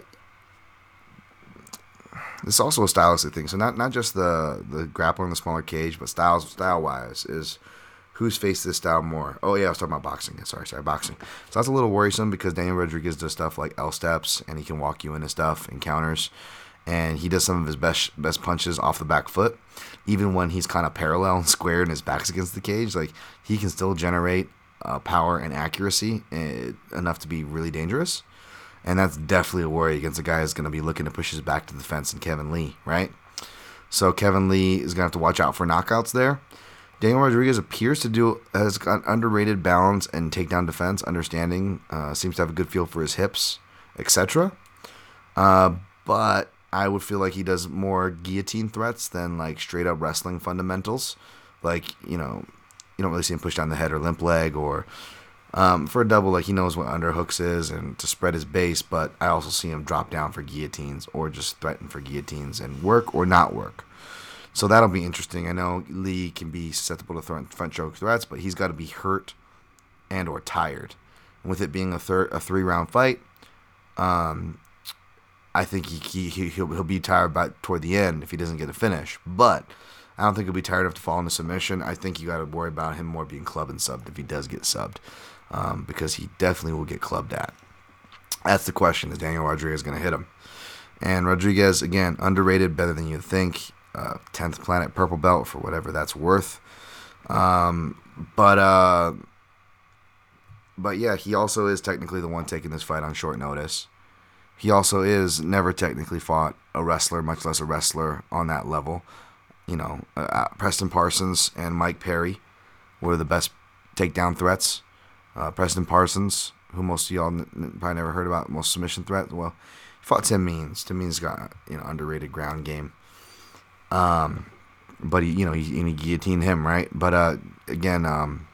It's also a stylistic thing. So not just the grappling in the smaller cage, but style wise is who's faced this style more. Oh yeah, I was talking about boxing. Sorry, boxing. So that's a little worrisome because Daniel Rodriguez does stuff like L steps, and he can walk you into stuff and counters. And he does some of his best punches off the back foot, even when he's kind of parallel and square and his back's against the cage. Like, he can still generate power and accuracy enough to be really dangerous. And that's definitely a worry against a guy who's going to be looking to push his back to the fence in Kevin Lee, right? So Kevin Lee is going to have to watch out for knockouts there. Daniel Rodriguez appears to has got underrated balance and takedown defense, understanding, seems to have a good feel for his hips, etc. But I would feel like he does more guillotine threats than like straight up wrestling fundamentals. Like, you don't really see him push down the head or limp leg, or for a double, like, he knows what underhooks is and to spread his base. But I also see him drop down for guillotines or just threaten for guillotines and work or not work. So that'll be interesting. I know Lee can be susceptible to front choke threats, but he's got to be hurt and or tired. And with it being a 3-round fight, I think he'll be tired toward the end if he doesn't get a finish. But I don't think he'll be tired enough to fall into submission. I think you got to worry about him more being clubbed and subbed if he does get subbed, because he definitely will get clubbed at. That's the question. Is Daniel Rodriguez going to hit him? And Rodriguez, again, underrated, better than you think. 10th Planet Purple Belt for whatever that's worth. But yeah, he also is technically the one taking this fight on short notice. He also is never technically fought a wrestler, much less a wrestler on that level. Preston Parsons and Mike Perry were the best takedown threats. Preston Parsons, who most of y'all probably never heard about, most submission threat. Well, he fought Tim Means. Tim Means got underrated ground game. But he guillotined him, right? But again,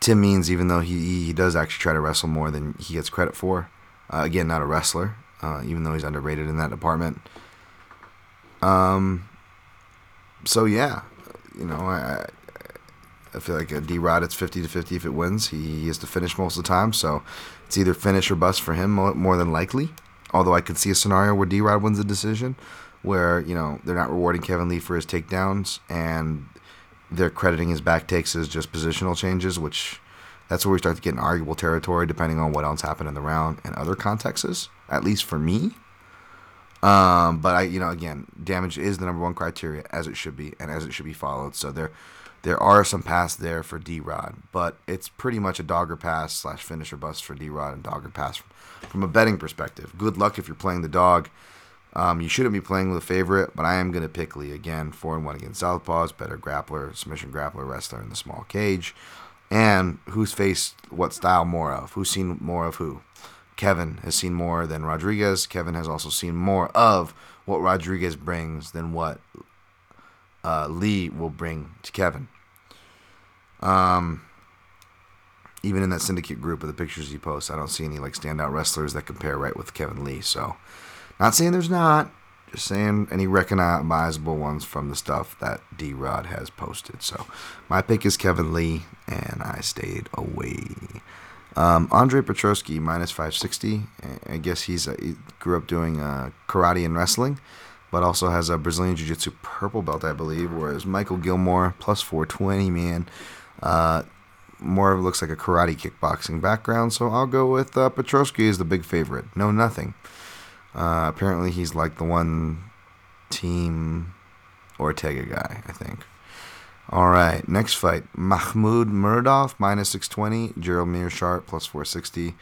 Tim Means, even though he does actually try to wrestle more than he gets credit for. Again, not a wrestler, even though he's underrated in that department. So yeah, I feel like a D-Rod, it's 50-50 if it wins. He has to finish most of the time, so it's either finish or bust for him more than likely. Although I could see a scenario where D-Rod wins the decision where, you know, they're not rewarding Kevin Lee for his takedowns and they're crediting his back takes as just positional changes, which that's where we start to get in arguable territory depending on what else happened in the round and other contexts, at least for me. But I, you know, again, damage is the number one criteria, as it should be, and as it should be followed. So there are some paths there for D-Rod, but it's pretty much a dogger pass / finish or bust for D-Rod and dogger pass from a betting perspective. Good luck if you're playing the dog. You shouldn't be playing with a favorite, but I am going to pick Lee again, 4-1 against southpaws, better grappler, submission grappler, wrestler in the small cage, and who's faced what style more of, who's seen more of who. Kevin has seen more than Rodriguez. Kevin has also seen more of what Rodriguez brings than what Lee will bring to Kevin. Even in that syndicate group of the pictures he posts, I don't see any like standout wrestlers that compare right with Kevin Lee. So, not saying there's not, just saying any recognizable ones from the stuff that D-Rod has posted. So, my pick is Kevin Lee, and I stayed away. Andre Petrosky, -560. I guess he grew up doing karate and wrestling, but also has a Brazilian Jiu-Jitsu purple belt, I believe, whereas Michael Gilmore, +420, man. More of it looks like a karate kickboxing background, so I'll go with Petrosky as the big favorite. No, nothing. Apparently he's like the one team Ortega guy, I think. All right, next fight, Mahmoud Muradov, -620, Gerald Meerschaert, +460.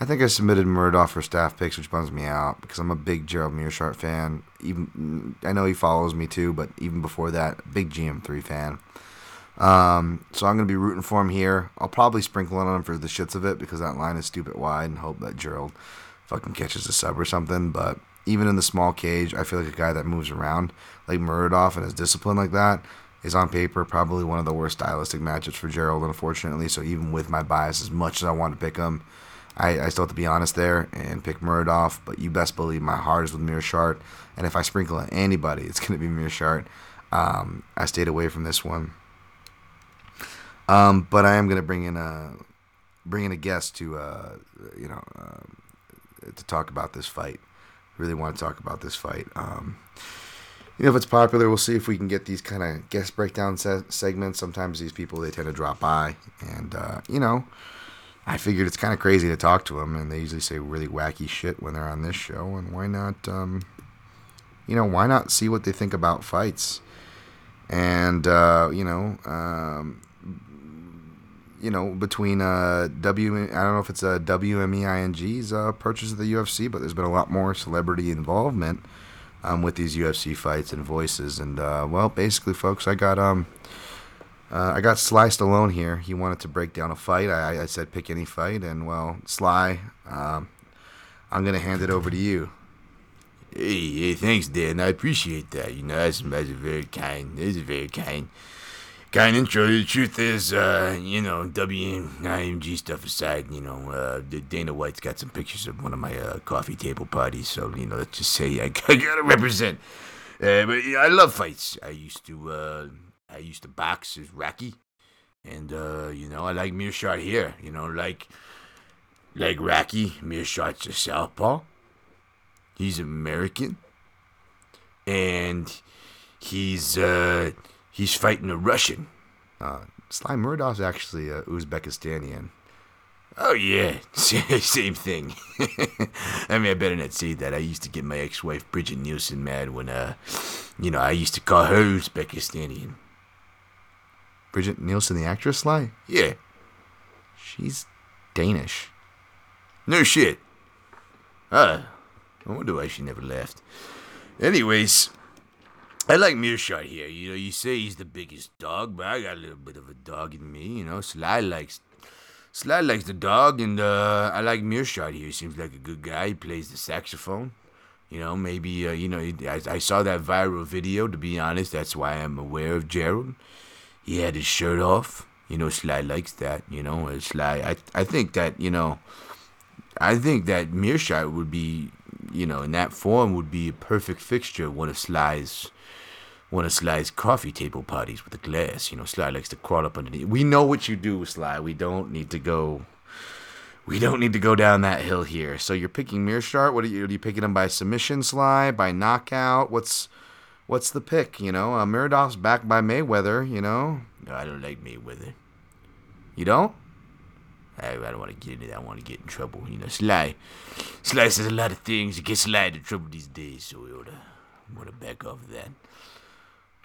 I think I submitted Muradov for staff picks, which bums me out because I'm a big Gerald Meerschaert fan. Even I know he follows me too, but even before that, big GM3 fan. So I'm going to be rooting for him here. I'll probably sprinkle on him for the shits of it because that line is stupid wide and hope that Gerald fucking catches a sub or something, but even in the small cage, I feel like a guy that moves around like Muradov and is disciplined like that is on paper probably one of the worst stylistic matchups for Gerald, unfortunately. So even with my bias, as much as I want to pick him, I still have to be honest there and pick Muradov. But you best believe my heart is with Meerschaert. And if I sprinkle on anybody, it's going to be Meerschaert. I stayed away from this one. But I am going to bring in a guest to talk about this fight. Really want to talk about this fight. You know, if it's popular, we'll see if we can get these kind of guest breakdown segments. Sometimes these people, they tend to drop by. And, I figured it's kind of crazy to talk to them. And they usually say really wacky shit when they're on this show. And why not see what they think about fights? And, between I don't know if it's WMEING's purchase of the UFC, but there's been a lot more celebrity involvement with these UFC fights and voices. And, basically, folks, I got Sly Stallone here. He wanted to break down a fight. I said pick any fight. And, Sly, I'm going to hand it over to you. Hey, thanks, Dan. I appreciate that. You know, that's very kind intro. The truth is, WMIMG stuff aside, Dana White's got some pictures of one of my coffee table parties, so, let's just say I gotta represent. But I love fights. I used to box as Rocky, and, I like Meerschaert here, like Rocky. Meerschaert's a southpaw. He's American, and he's fighting a Russian. Sly Muradov's actually Uzbekistanian. Oh, yeah. Same thing. I mean, I better not say that. I used to get my ex-wife, Bridget Nielsen, mad when, I used to call her Uzbekistanian. Bridget Nielsen, the actress, Sly? Yeah. She's Danish. No shit. I wonder why she never left. Anyways, I like Meerschaert here. You say he's the biggest dog, but I got a little bit of a dog in me, Sly likes the dog, and I like Meerschaert here. He seems like a good guy. He plays the saxophone. I saw that viral video, to be honest. That's why I'm aware of Gerald. He had his shirt off. Sly likes that, Sly. I think that Meerschaert would be, in that form, would be a perfect fixture, one of Sly's one of Sly's coffee table parties with a glass. You know, Sly likes to crawl up underneath. We know what you do, Sly. We don't need to go down that hill here. So you're picking Meerschaert. What are you picking him by submission, Sly? By knockout? What's the pick? You know, Muradov's backed by Mayweather. You know, no, I don't like Mayweather. You don't? I don't want to get into that. I want to get in trouble. You know, Sly says a lot of things that get Sly into trouble these days. So we ought to back off of that.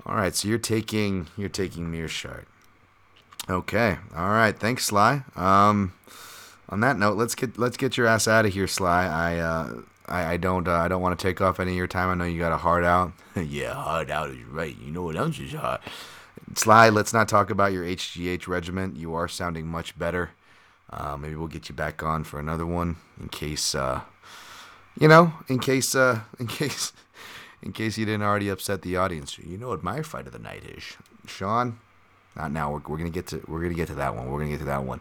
All right. So you're taking Meerschaert. Okay. All right. Thanks, Sly. On that note, let's get your ass out of here, Sly. I don't want to take off any of your time. I know you got a hard out. Yeah, hard out is right. You know what else is hard? Sly, let's not talk about your HGH regiment. You are sounding much better. Maybe we'll get you back on for another one in case you didn't already upset the audience. You know what my fight of the night is, Sean? Not now. We're gonna get to that one.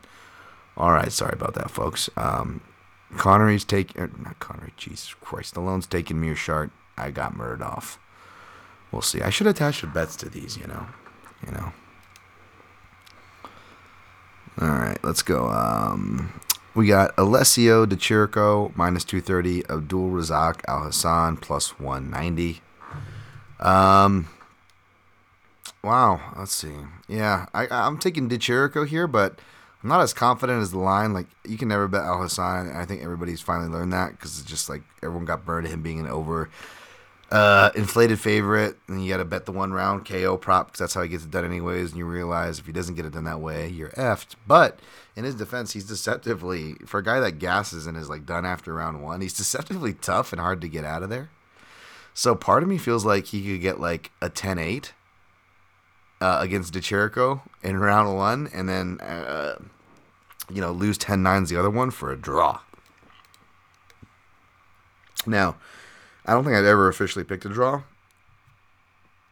All right, sorry about that, folks. Jesus Christ. Stallone's taking Meerschaert. I got Muradov. We'll see. I should attach the bets to these, you know. All right, let's go. We got Alessio Di Chirico, -230. Abdul Razak Alhassan, +190. Wow, let's see. Yeah, I'm taking Di Chirico here, but I'm not as confident as the line. Like, you can never bet Al-Hassan, and I think everybody's finally learned that because it's just like everyone got burned at him being an over-inflated favorite, and you got to bet the one-round KO prop because that's how he gets it done anyways, and you realize if he doesn't get it done that way, you're effed. But in his defense, he's deceptively, for a guy that gasses and is like done after round one, he's deceptively tough and hard to get out of there. So part of me feels like he could get like a 10-8. Against Di Chirico in round one, and then lose 10-9s the other one for a draw. Now, I don't think I've ever officially picked a draw,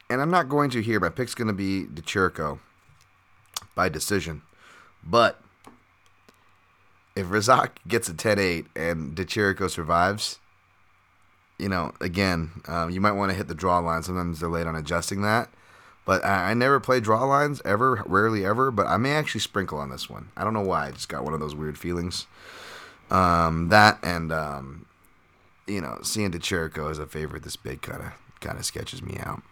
and I'm not going to here. My pick's going to be Di Chirico by decision, but if Razak gets a 10-8 and Di Chirico survives, you might want to hit the draw line. Sometimes they're late on adjusting that. But I never play draw lines, ever, rarely ever, but I may actually sprinkle on this one. I don't know why. I just got one of those weird feelings. Seeing Di Chirico as a favorite this big kind of sketches me out.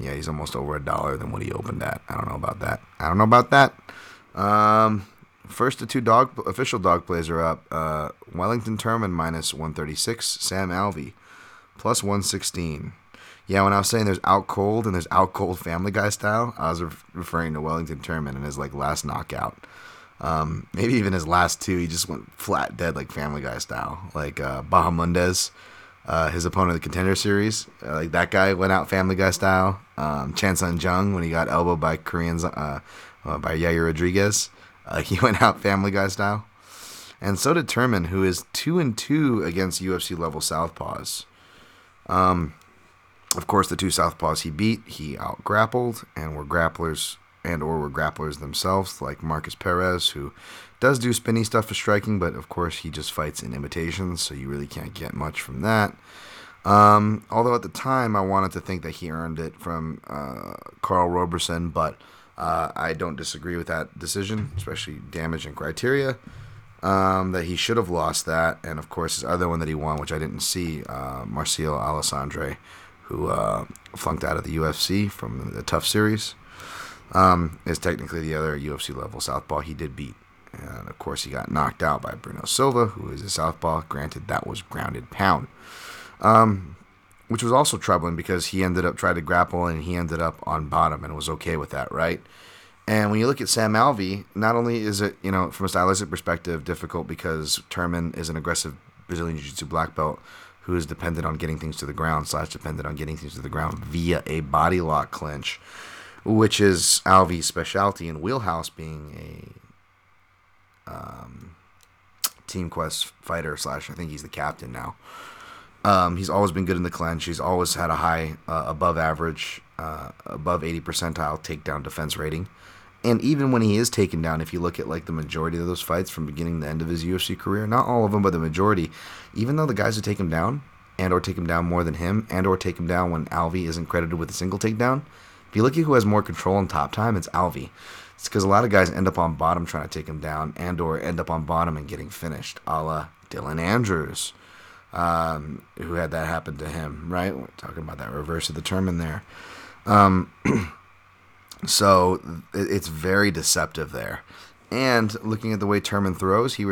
Yeah, he's almost over $1 than what he opened at. I don't know about that. First, the two official dog plays are up. Wellington Turman -136. Sam Alvey +116. Yeah, when I was saying there's out cold and there's out cold Family Guy style, I was referring to Wellington Turman and his last knockout. Maybe even his last two, he just went flat dead like Family Guy style. Like Bahamondes, his opponent of the Contender Series, like that guy went out Family Guy style. Chan Sun Jung, when he got elbowed by Koreans by Yair Rodriguez, he went out Family Guy style. And so did Turman, who is 2-2 against UFC level southpaws. Of course, the two southpaws he beat, he out-grappled and were grapplers themselves, like Marcus Perez, who does do spinny stuff for striking, but of course he just fights in imitations, so you really can't get much from that. Although at the time I wanted to think that he earned it from Carl Roberson, but I don't disagree with that decision, especially damage and criteria. That he should have lost that, and of course his other one that he won, which I didn't see, Marcelo Alessandre, who flunked out of the UFC from the Tough Series, is technically the other UFC-level southpaw he did beat. And, of course, he got knocked out by Bruno Silva, who is a southpaw. Granted, that was grounded pound, which was also troubling because he ended up trying to grapple and he ended up on bottom and was okay with that, right? And when you look at Sam Alvey, not only is it, from a stylistic perspective, difficult because Turman is an aggressive Brazilian Jiu-Jitsu black belt, who is dependent on getting things to the ground, via a body lock clinch, which is Alvey's specialty and wheelhouse, being a Team Quest fighter / I think he's the captain now. He's always been good in the clinch. He's always had a high, above average, above 80 percentile takedown defense rating. And even when he is taken down, if you look at the majority of those fights from beginning to end of his UFC career, not all of them, but the majority, even though the guys who take him down, and or take him down more than him, and or take him down when Alvey isn't credited with a single takedown. If you look at who has more control on top time, it's Alvey. It's because a lot of guys end up on bottom trying to take him down, and or end up on bottom and getting finished, a la Dylan Andrews, who had that happen to him, right? We're talking about that reverse of the term in there. So it's very deceptive there. And looking at the way Turman throws, he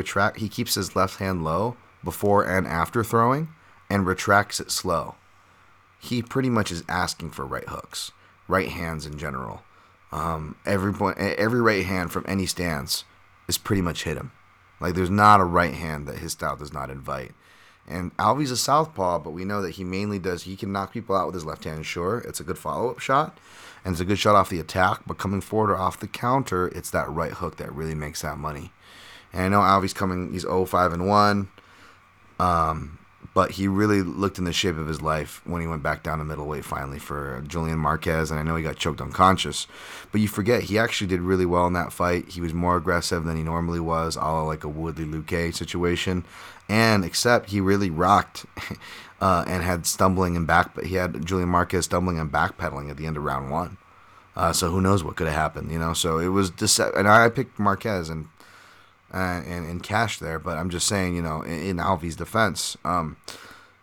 keeps his left hand low before and after throwing and retracts it slow. He pretty much is asking for right hooks, right hands in general. Every right hand from any stance is pretty much hit him. Like, there's not a right hand that his style does not invite. And Alvey's a southpaw, but we know that he mainly does. He can knock people out with his left hand, sure. It's a good follow-up shot, and it's a good shot off the attack. But coming forward or off the counter, it's that right hook that really makes that money. And I know Alvey's coming. He's 0-5-1, but he really looked in the shape of his life when he went back down to middleweight finally for Julian Marquez. And I know he got choked unconscious, but you forget he actually did really well in that fight. He was more aggressive than he normally was, a la like a Woodley Luque situation. And except he really rocked and had stumbling and back. But he had Julian Marquez stumbling and backpedaling at the end of round one. So who knows what could have happened, you know? So it was and I picked Marquez and cash there, but I'm just saying, you know, in Alvey's defense,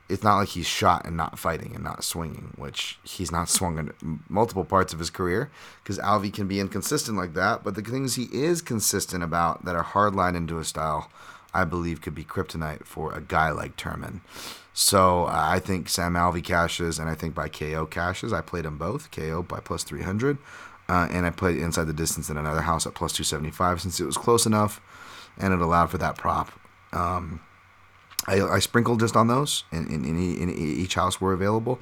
it's not like he's shot and not fighting and not swinging, which he's not swung in multiple parts of his career because Alvey can be inconsistent like that. But the things he is consistent about that are hardline into his style, I believe, could be kryptonite for a guy like Turman. So I think Sam Alvey cashes, and I think by KO cashes. I played them both, KO by plus 300, and I played inside the distance in another house at plus 275 since it was close enough. And it allowed for that prop. I sprinkled just on those, in each house were available.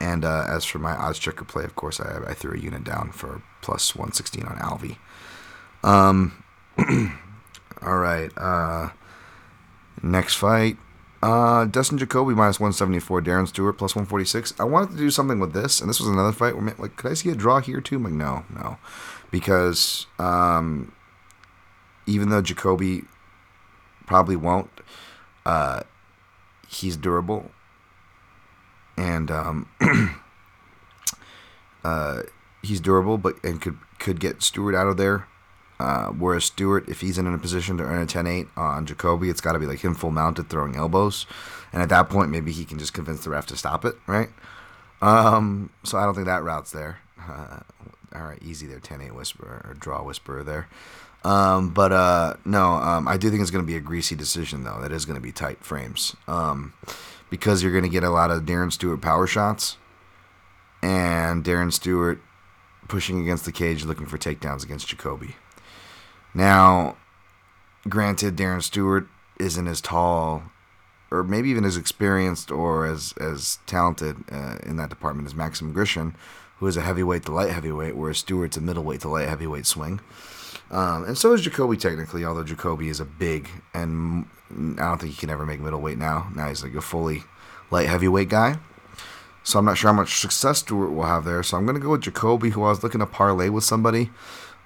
And as for my odds checker play, of course, I threw a unit down for plus 116 on Alvey. All right. Next fight. Dustin Jacoby minus 174, Darren Stewart plus 146. I wanted to do something with this, and this was another fight where, like, could I see a draw here too? I'm like, no, because even though Jacoby probably won't, he's durable. And he's durable, but could get Stewart out of there. Whereas Stewart, if he's in a position to earn a 10-8 on Jacoby, it's got to be like him full mounted throwing elbows. And at that point, maybe he can just convince the ref to stop it, right? So I don't think that route's there. All right, easy there, 10-8 whisperer or draw whisperer there. I do think it's going to be a greasy decision, though. That is going to be tight frames, because you're going to get a lot of Darren Stewart power shots and Darren Stewart pushing against the cage looking for takedowns against Jacoby. Now, granted, Darren Stewart isn't as tall or maybe even as experienced or as talented in that department as Maxim Grishin, who is a heavyweight to light heavyweight, whereas Stewart's a middleweight to light heavyweight swing. And so is Jacoby technically, although Jacoby is a big, and I don't think he can ever make middleweight now. Now he's like a fully light heavyweight guy. So I'm not sure how much success Stewart will have there. So I'm going to go with Jacoby, who I was looking to parlay with somebody.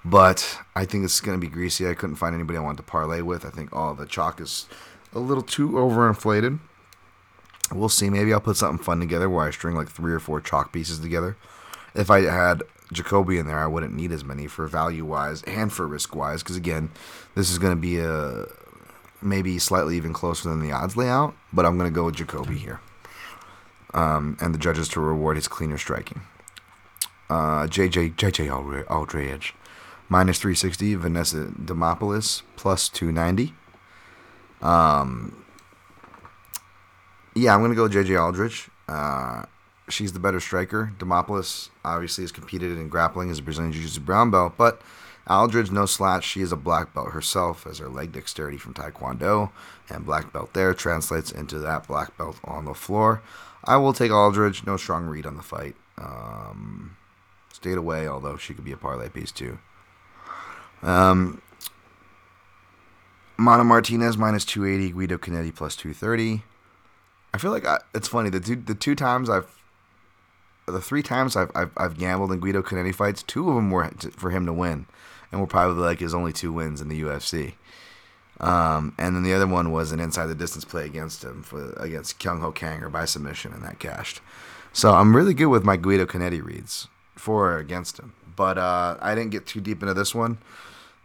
But I think it's going to be greasy. I couldn't find anybody I wanted to parlay with. I think the chalk is a little too overinflated. We'll see. Maybe I'll put something fun together where I string like 3 or 4 chalk pieces together. If I had Jacoby in there, I wouldn't need as many for value-wise and for risk-wise, because, again, this is going to be maybe slightly even closer than the odds layout, but I'm going to go with Jacoby here, and the judges to reward his cleaner striking. JJ Aldridge, minus 360, Vanessa Demopoulos, plus 290. I'm going to go with JJ Aldridge. She's the better striker. Demopoulos obviously has competed in grappling as a Brazilian Jiu-Jitsu brown belt, but Aldridge, no slouch. She is a black belt herself, as her leg dexterity from Taekwondo and black belt there translates into that black belt on the floor. I will take Aldridge. No strong read on the fight. Stayed away, although she could be a parlay piece too. Mano Martinez minus 280, Guido Cannetti plus 230. I feel like it's funny. The 3 times I've gambled in Guido Cannetti fights, 2 of them were for him to win, and were probably like his only 2 wins in the UFC. And then the other one was an inside the distance play against him against Kyung Ho Kang, or by submission, and that cashed. So I'm really good with my Guido Cannetti reads for or against him. But I didn't get too deep into this one.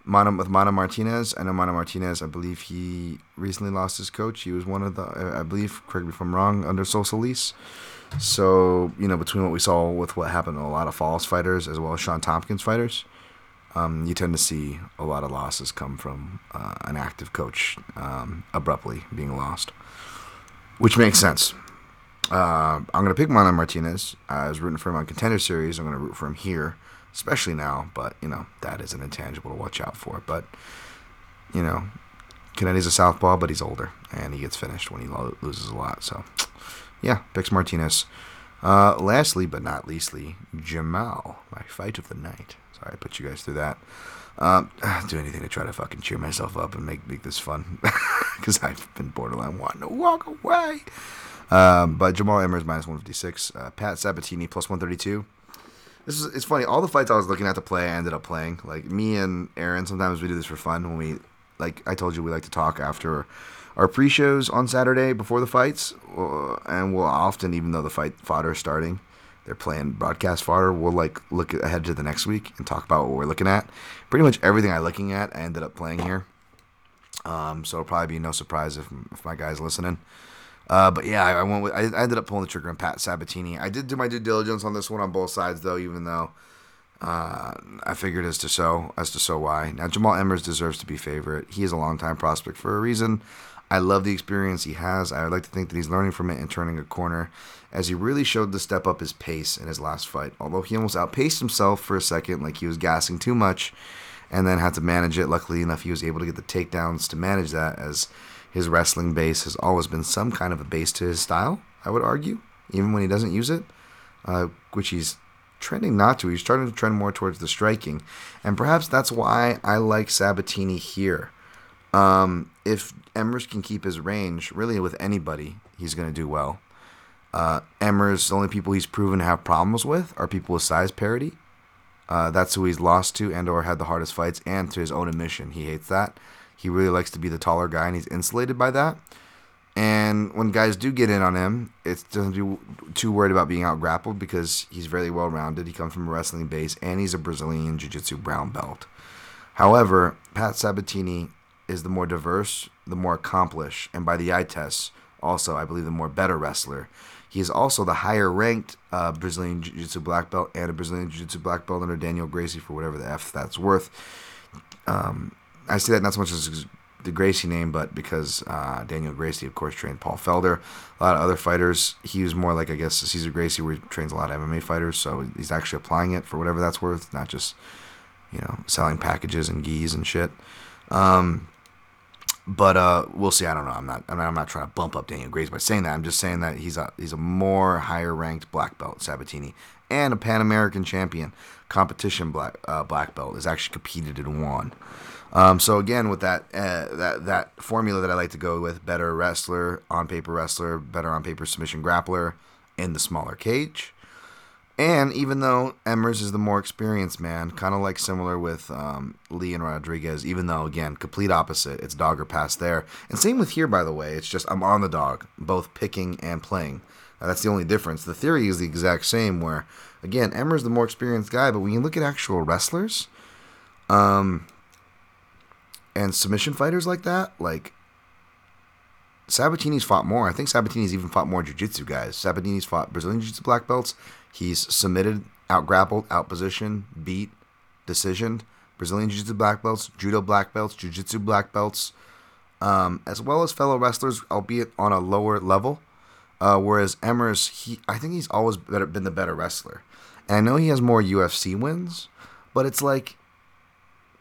With Mano Martinez, I know Mano Martinez, I believe he recently lost his coach. He was one of the, I believe, correct me if I'm wrong, under Sol Solis. So, you know, between what we saw with what happened to a lot of Falls fighters as well as Sean Tompkins fighters, you tend to see a lot of losses come from an active coach abruptly being lost, which makes sense. I'm going to pick Mano Martinez. I was rooting for him on Contender Series. I'm going to root for him here, especially now. But, you know, that is an intangible to watch out for. But, you know, Cannetti's a southpaw, but he's older, and he gets finished when he loses a lot. So, yeah, picks Martinez. Lastly, but not leastly, Jamal, my fight of the night. Sorry, I put you guys through that. I'll do anything to try to fucking cheer myself up and make this fun, because I've been borderline wanting to walk away. But Jamal Emmers minus 156. Pat Sabatini plus 132. It's funny. All the fights I was looking at to play, I ended up playing. Like, me and Aaron, sometimes we do this for fun when we, like I told you, we like to talk after our pre-shows on Saturday before the fights. And we'll often, even though the fight fodder is starting, they're playing broadcast fodder, we'll, like, look ahead to the next week and talk about what we're looking at. Pretty much everything I'm looking at, I ended up playing here. So it'll probably be no surprise if my guy's listening. But yeah, I ended up pulling the trigger on Pat Sabatini. I did do my due diligence on this one on both sides, though, even though I figured as to so why. Now, Jamal Emmers deserves to be favorite. He is a longtime prospect for a reason. I love the experience he has. I would like to think that he's learning from it and turning a corner, as he really showed to step up his pace in his last fight. Although he almost outpaced himself for a second, like he was gassing too much, and then had to manage it. Luckily enough, he was able to get the takedowns to manage that, as his wrestling base has always been some kind of a base to his style, I would argue, even when he doesn't use it, which he's trending not to. He's starting to trend more towards the striking, and perhaps that's why I like Sabatini here. If Emmers can keep his range, really with anybody, he's going to do well. Emmers, the only people he's proven to have problems with are people with size parity. That's who he's lost to and or had the hardest fights, and to his own admission, he hates that. He really likes to be the taller guy, and he's insulated by that. And when guys do get in on him, it doesn't be too worried about being out-grappled, because he's very well-rounded. He comes from a wrestling base, and he's a Brazilian Jiu-Jitsu brown belt. However, Pat Sabatini is the more diverse, the more accomplished, and by the eye test, also, I believe, the more better wrestler. He is also the higher-ranked Brazilian Jiu-Jitsu black belt, and a Brazilian Jiu-Jitsu black belt under Daniel Gracie, for whatever the F that's worth. I say that not so much as the Gracie name, but because Daniel Gracie, of course, trained Paul Felder, a lot of other fighters. He was more like, I guess, Cesar Gracie, where he trains a lot of MMA fighters, so he's actually applying it for whatever that's worth, not just, you know, selling packages and gis and shit. But we'll see. I don't know. I'm not trying to bump up Daniel Gracie by saying that. I'm just saying that he's a more higher-ranked black belt, Sabatini, and a Pan American champion, competition black belt, is actually competed and won. So again, with that that formula that I like to go with: better wrestler, better on paper submission grappler in the smaller cage. And even though Emmers is the more experienced man, kind of like similar with Lee and Rodriguez, even though, again, complete opposite, it's dog or pass there. And same with here, by the way. It's just I'm on the dog, both picking and playing. That's the only difference. The theory is the exact same where, again, Emmers the more experienced guy, but when you look at actual wrestlers and submission fighters like that, like, Sabatini's fought more. I think Sabatini's even fought more jiu-jitsu guys. Sabatini's fought Brazilian jiu-jitsu black belts. He's submitted, out-grappled, out-positioned, beat, decisioned, Brazilian jiu-jitsu black belts, judo black belts, jiu-jitsu black belts, as well as fellow wrestlers, albeit on a lower level. Whereas Emmers, I think he's always been the better wrestler. And I know he has more UFC wins, but it's like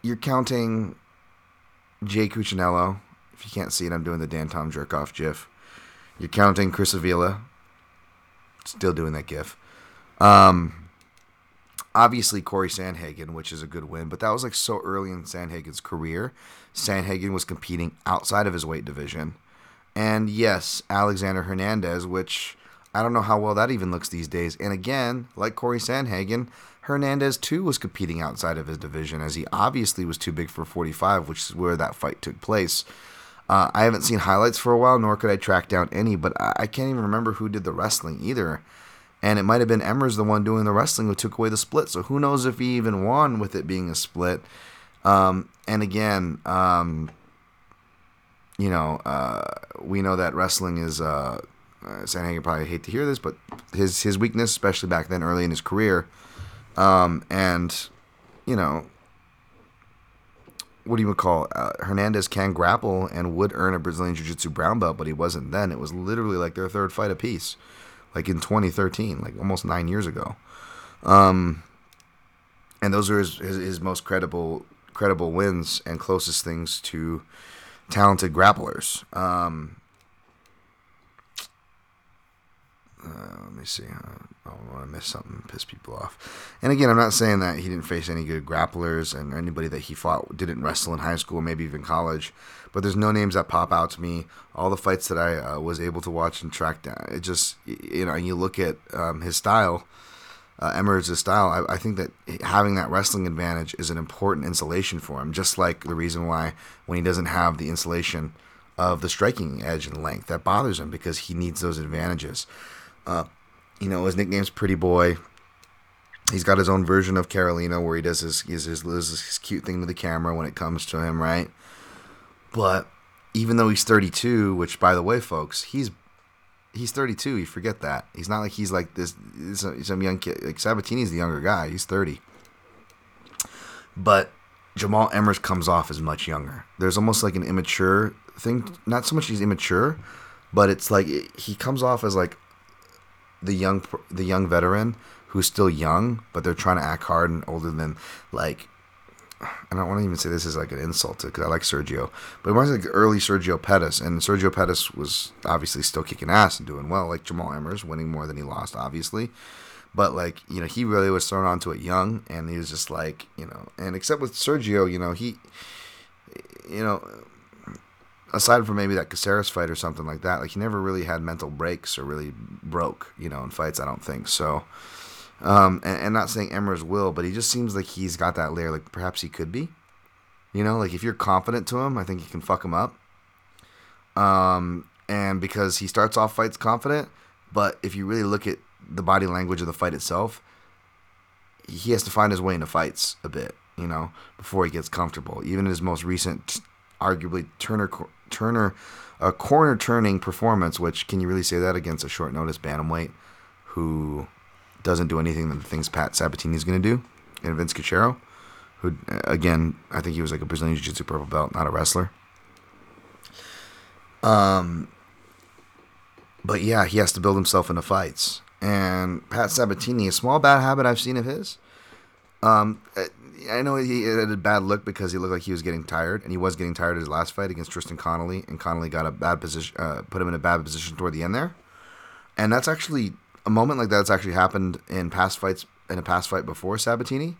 you're counting Jay Cuccinello. If you can't see it, I'm doing the Dan Tom Jerkoff GIF. You're counting Chris Avila. Still doing that GIF. Obviously, Corey Sandhagen, which is a good win, but that was like so early in Sandhagen's career. Sandhagen was competing outside of his weight division. And yes, Alexander Hernandez, which I don't know how well that even looks these days. And again, like Corey Sandhagen, Hernandez too was competing outside of his division, as he obviously was too big for 45, which is where that fight took place. I haven't seen highlights for a while, nor could I track down any, but I can't even remember who did the wrestling either. And it might have been Emmers, the one doing the wrestling, who took away the split. So who knows if he even won with it being a split. And again, we know that wrestling is... Sandhagen probably hate to hear this, but his weakness, especially back then, early in his career. Hernandez can grapple and would earn a Brazilian Jiu-Jitsu brown belt, but he wasn't then. It was literally like their third fight apiece, like in 2013, like almost 9 years ago. And those are his most credible wins and closest things to talented grapplers. Let me see. I don't want to miss something, piss people off. And again, I'm not saying that he didn't face any good grapplers, and anybody that he fought didn't wrestle in high school, maybe even college. But there's no names that pop out to me. All the fights that I was able to watch and track down, it just, you look at his style, Emmers' style. I think that having that wrestling advantage is an important insulation for him, just like the reason why when he doesn't have the insulation of the striking edge and length, that bothers him because he needs those advantages. His nickname's Pretty Boy. He's got his own version of Carolina where he does his cute thing to the camera when it comes to him, right? But even though he's 32, which, by the way, folks, he's 32. You forget that. He's not like he's like this, some young kid. Like Sabatini's the younger guy. He's 30. But Jamal Emmers comes off as much younger. There's almost like an immature thing. Not so much he's immature, but it's like he comes off as like the young veteran who's still young, but they're trying to act hard and older than, like, I don't want to even say this is like an insult, because I like Sergio, but it was like early Sergio Pettis, and Sergio Pettis was obviously still kicking ass and doing well, like Jamal Emmers, winning more than he lost, obviously, but like, he really was thrown onto it young, and he was just like, and except with Sergio, he, aside from maybe that Caceres fight or something like that, like he never really had mental breaks or really broke, in fights, I don't think. So, and not saying Emmers will, but he just seems like he's got that layer, like perhaps he could be, like if you're confident to him, I think he can fuck him up. And because he starts off fights confident, but if you really look at the body language of the fight itself, he has to find his way into fights a bit, before he gets comfortable. Even his most recent, arguably a corner-turning performance, which, can you really say that against a short-notice bantamweight who doesn't do anything that thinks Pat Sabatini is going to do, and Vince Cachero, who, again, I think he was like a Brazilian Jiu-Jitsu purple belt, not a wrestler. But yeah, he has to build himself into fights. And Pat Sabatini, a small bad habit I've seen of his, I know he had a bad look because he looked like he was getting tired, and he was getting tired of his last fight against Tristan Connolly, and Connolly got a bad position, put him in a bad position toward the end there. And that's actually a moment like that's actually happened in past fights, in a past fight before Sabatini.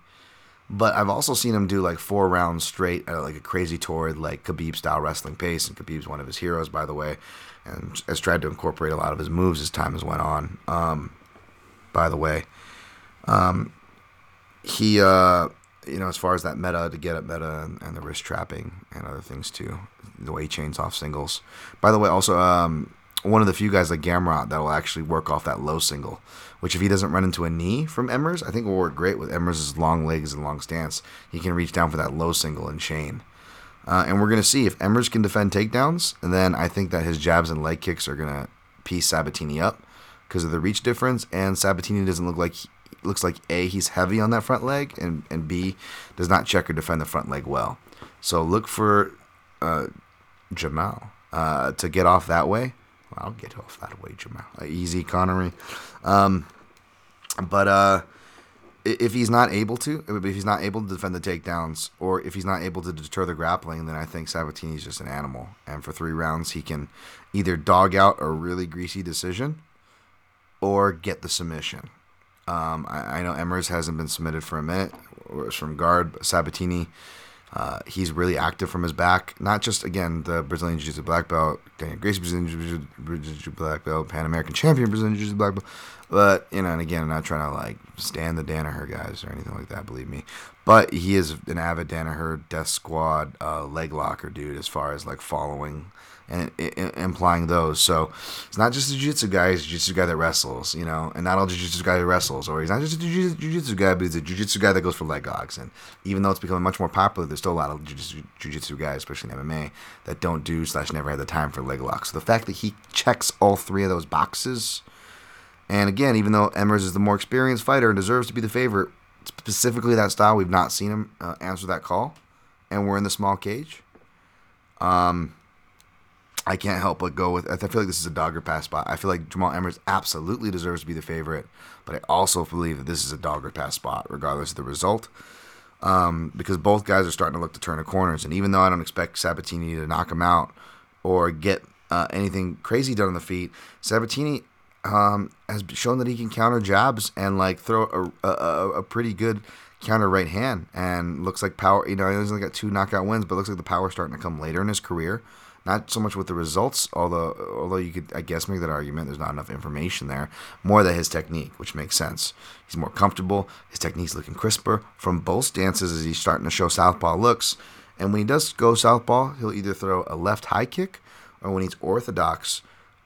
But I've also seen him do like 4 rounds straight at like a crazy torrid, like Khabib style wrestling pace. And Khabib's one of his heroes, by the way, and has tried to incorporate a lot of his moves as time has went on. He, as far as that meta, to get at meta and the wrist trapping and other things too, the way he chains off singles. By the way, also one of the few guys like Gamrot that will actually work off that low single, which if he doesn't run into a knee from Emmers, I think will work great with Emmers' long legs and long stance. He can reach down for that low single and chain. And we're going to see if Emmers can defend takedowns, and then I think that his jabs and leg kicks are going to piece Sabatini up because of the reach difference, and Sabatini doesn't look like... looks like A, he's heavy on that front leg, and B, does not check or defend the front leg well. So look for Jamal to get off that way. Well, I'll get off that way, Jamal. Easy, Connery. If he's not able to, defend the takedowns, or if he's not able to deter the grappling, then I think Sabatini's just an animal. And for 3 rounds, he can either dog out a really greasy decision or get the submission. I know Emmers hasn't been submitted for a minute. It was from guard. Sabatini He's really active from his back. Not just, again, the Brazilian Jiu-Jitsu black belt, Daniel Gracie Brazilian Jiu-Jitsu black belt, Pan American champion Brazilian Jiu-Jitsu black belt. But, you know, and again, I'm not trying to, like, stand the Danaher guys or anything like that, believe me. But he is an avid Danaher Death Squad leg locker dude as far as, like, following and implying those. So it's not just a jiu-jitsu guy, he's a jiu-jitsu guy that wrestles, you know, and not all jiu-jitsu guy that wrestles, or he's not just a jiu-jitsu guy, but he's a jiu-jitsu guy that goes for leg locks. And even though it's becoming much more popular, there's still a lot of jiu-jitsu guys, especially in MMA, that don't do / never had the time for leg locks. So the fact that he checks all three of those boxes, and again, even though Emmers is the more experienced fighter and deserves to be the favorite, specifically that style, we've not seen him answer that call, and we're in the small cage. I can't help but go with, I feel like this is a dog or pass spot. I feel like Jamal Emmers absolutely deserves to be the favorite, but I also believe that this is a dog or pass spot, regardless of the result, because both guys are starting to look to turn the corners. And even though I don't expect Sabatini to knock him out or get anything crazy done on the feet, Sabatini has shown that he can counter jabs and like throw a pretty good counter right hand, and looks like power, you know, he's only got 2 knockout wins, but looks like the power's starting to come later in his career. Not so much with the results, although you could, I guess, make that argument. There's not enough information there. More than his technique, which makes sense. He's more comfortable. His technique's looking crisper from both stances as he's starting to show southpaw looks. And when he does go southpaw, he'll either throw a left high kick, or when he's orthodox,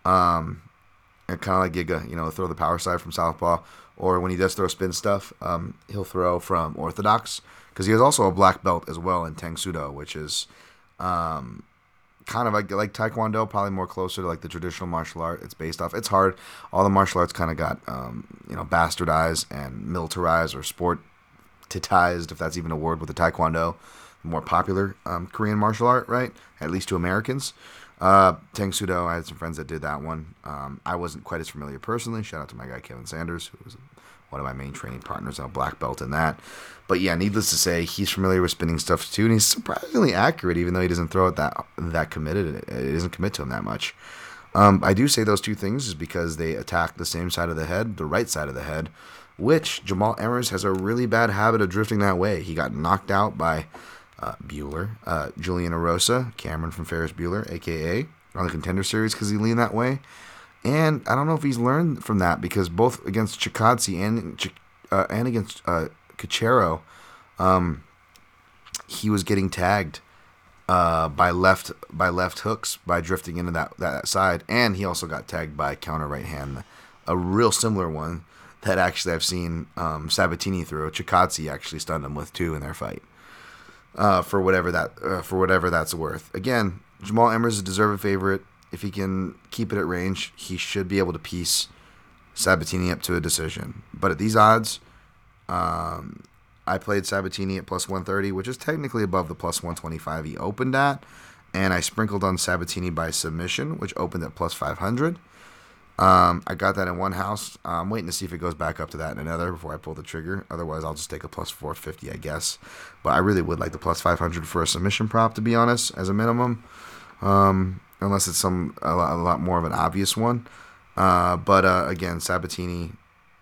and kind of like Giga, you know, throw the power side from southpaw. Or when he does throw spin stuff, he'll throw from orthodox, because he has also a black belt as well in Tang Sudo, which is... kind of like Taekwondo, probably more closer to like the traditional martial art. It's based off. It's hard. All the martial arts kind of got bastardized and militarized or sportitized, if that's even a word, with the Taekwondo, the more popular Korean martial art, right? At least to Americans. Tang Sudo, I had some friends that did that one. I wasn't quite as familiar personally. Shout out to my guy Kevin Sanders, who was one of my main training partners, on a black belt in that. But yeah, needless to say, he's familiar with spinning stuff too, and he's surprisingly accurate, even though he doesn't throw it that committed. It doesn't commit to him that much. I do say those two things is because they attack the same side of the head, the right side of the head, which Jamal Emmers has a really bad habit of drifting that way. He got knocked out by Bueller, Julian Arosa, Cameron from Ferris Bueller, a.k.a. on the Contender Series, because he leaned that way. And I don't know if he's learned from that, because both against Chikadze and against Cachero, he was getting tagged by left hooks by drifting into that side, and he also got tagged by counter right hand, a real similar one that actually I've seen Sabatini throw. Chikadze actually stunned him with 2 in their fight, for whatever that's worth. Again, Jamal Emmers is a deserved favorite. If he can keep it at range, he should be able to piece Sabatini up to a decision. But at these odds, I played Sabatini at +130, which is technically above the +125 he opened at. And I sprinkled on Sabatini by submission, which opened at +500. I got that in one house. I'm waiting to see if it goes back up to that in another before I pull the trigger. Otherwise, I'll just take a +450, I guess. But I really would like the +500 for a submission prop, to be honest, as a minimum. Unless it's a lot more of an obvious one. But again, Sabatini,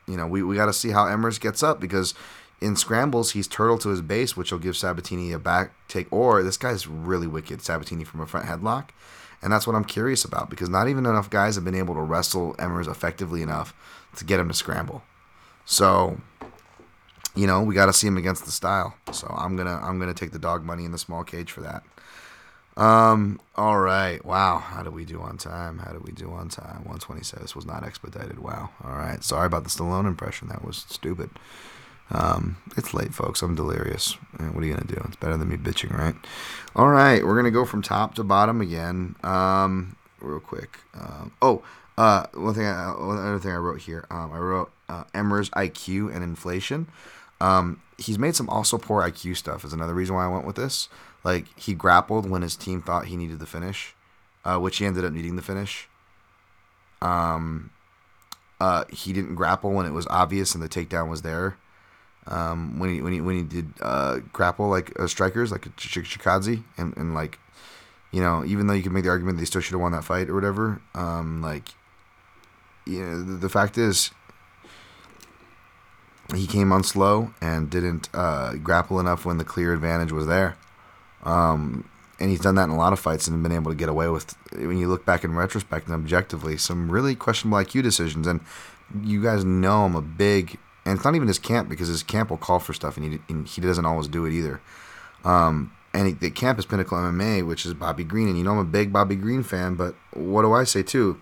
you know, we got to see how Emmers gets up, because in scrambles, he's turtle to his base, which will give Sabatini a back take. Or this guy's really wicked, Sabatini, from a front headlock. And that's what I'm curious about, because not even enough guys have been able to wrestle Emmers effectively enough to get him to scramble. So, you know, we got to see him against the style. So I'm gonna take the dog money in the small cage for that. All right. Wow. How do we do on time? 127. This was not expedited. Wow. All right. Sorry about the Stallone impression. That was stupid. It's late, folks. I'm delirious. What are you going to do? It's better than me bitching, right? All right. We're going to go from top to bottom again. Real quick. One other thing I wrote here. I wrote, Emmers IQ and inflation. He's made some also poor IQ stuff is another reason why I went with this. Like, he grappled when his team thought he needed the finish, which he ended up needing the finish. He didn't grapple when it was obvious and the takedown was there. When he did grapple like strikers, like Chikadze, and like, you know, even though you could make the argument that they still should have won that fight or whatever, like, you know, the fact is, he came on slow and didn't grapple enough when the clear advantage was there. And he's done that in a lot of fights and been able to get away with, when you look back in retrospect and objectively, some really questionable IQ decisions. And you guys know I'm a big, and it's not even his camp, because his camp will call for stuff, and he doesn't always do it either. And the camp is Pinnacle MMA, which is Bobby Green. And you know I'm a big Bobby Green fan, but what do I say too?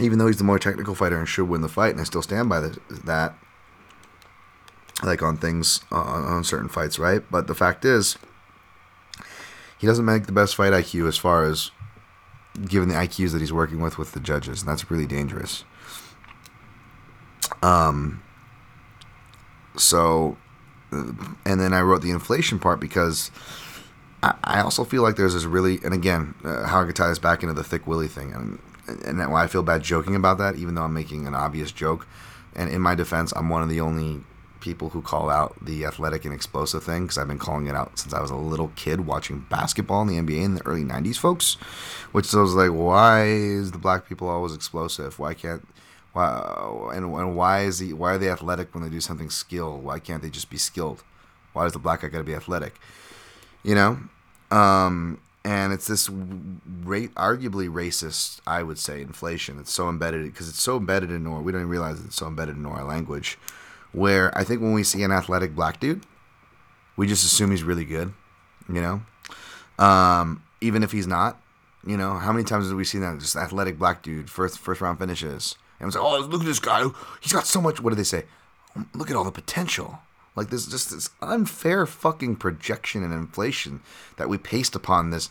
Even though he's the more technical fighter and should win the fight, and I still stand by that, like on things, on certain fights, right? But the fact is, he doesn't make the best fight IQ as far as given the IQs that he's working with the judges, and that's really dangerous. So, and then I wrote the inflation part because I also feel like there's this really, and again, how I could tie this back into the Thick Willie thing, and that why I feel bad joking about that, even though I'm making an obvious joke. And in my defense, I'm one of the only people who call out the athletic and explosive thing, because I've been calling it out since I was a little kid watching basketball in the NBA in the early 90s, folks, which I was like, why is the black people always explosive? Why are they athletic when they do something skilled? Why can't they just be skilled? Why does the black guy got to be athletic? You know? And it's this arguably racist, I would say, inflation. It's so embedded, because it's so embedded in our, we don't even realize it's so embedded in our language, where I think when we see an athletic black dude, we just assume he's really good, you know? Even if he's not, you know? How many times have we seen that? Just athletic black dude, first round finishes. And it's like, oh, look at this guy. He's got so much, what do they say? Look at all the potential. Like, there's just this unfair fucking projection and inflation that we paste upon this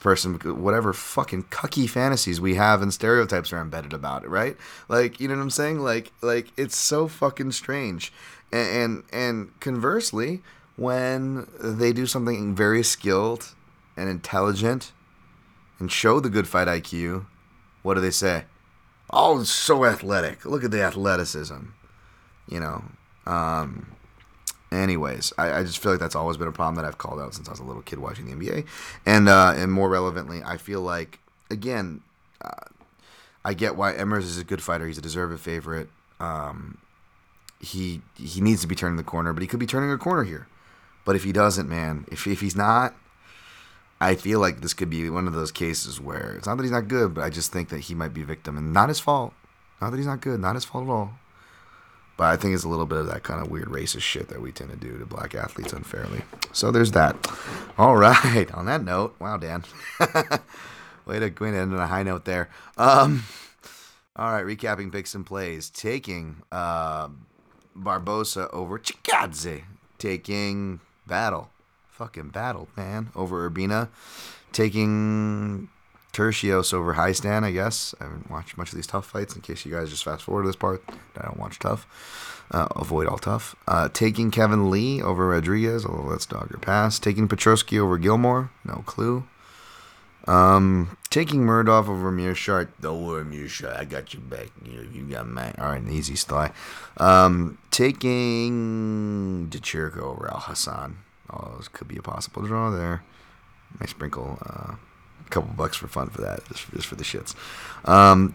person, whatever fucking cucky fantasies we have and stereotypes are embedded about it, right? Like, you know what I'm saying? Like it's so fucking strange. And conversely, when they do something very skilled and intelligent and show the good fight IQ, what do they say? Oh, it's so athletic. Look at the athleticism, you know. Anyways, I just feel like that's always been a problem that I've called out since I was a little kid watching the NBA. And more relevantly, I feel like, again, I get why Emmers is a good fighter. He's a deserved favorite. He needs to be turning the corner, but he could be turning a corner here. But if he doesn't, man, if he's not, I feel like this could be one of those cases where it's not that he's not good, but I just think that he might be a victim, and not his fault. Not that he's not good, not his fault at all. But I think it's a little bit of that kind of weird racist shit that we tend to do to black athletes unfairly. So there's that. All right. On that note, wow, Dan. Way to end on a high note there. All right, recapping picks and plays. Taking Barboza over Chikadze. Taking Battle. Fucking Battle, man, over Urbina. Taking Tercios over Hystan, I guess. I haven't watched much of these tough fights, in case you guys just fast forward to this part. I don't watch tough. Avoid all tough. Taking Kevin Lee over Rodriguez. Oh, that's dog or pass. Taking Petrosky over Gilmore. No clue. Taking Muradov over Meerschaert. Don't worry, Meerschaert. I got you back. You got mine. All right, an easy style. Taking Di Chirico over Alhassan. Oh, this could be a possible draw there. May sprinkle a couple bucks for fun for that, just for the shits.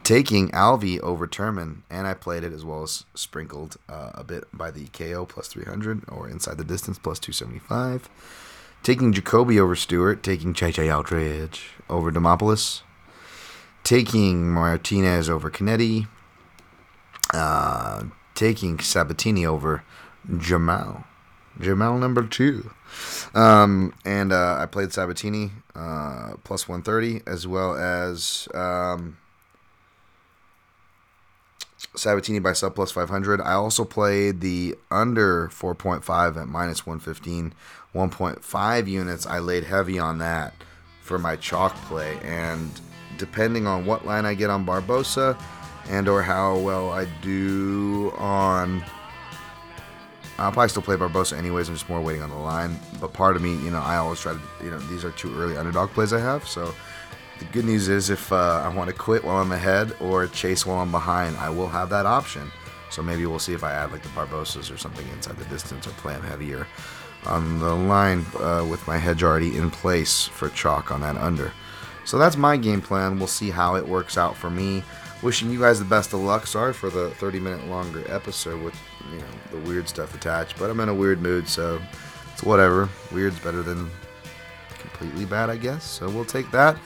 Taking Alvey over Turman, and I played it as well as sprinkled a bit by the KO plus 300 or inside the distance plus 275. Taking Jacoby over Stewart. Taking JJ Aldridge over Demopoulos. Taking Martinez over Cannetti. Taking Sabatini over Jamal #2. And I played Sabatini plus 130, as well as Sabatini by sub plus 500. I also played the under 4.5 at minus 115, 1.5 units. I laid heavy on that for my chalk play, and depending on what line I get on Barboza and or how well I do on, I'll probably still play Barboza anyways. I'm just more waiting on the line. But part of me, you know, I always try to, you know, these are two early underdog plays I have. So the good news is if I want to quit while I'm ahead or chase while I'm behind, I will have that option. So maybe we'll see if I add like the Barbozas or something inside the distance or play them heavier on the line with my hedge already in place for chalk on that under. So that's my game plan. We'll see how it works out for me. Wishing you guys the best of luck. Sorry for the 30-minute longer episode with, you know, the weird stuff attached, but I'm in a weird mood, so it's whatever. Weird's better than completely bad, I guess. So we'll take that.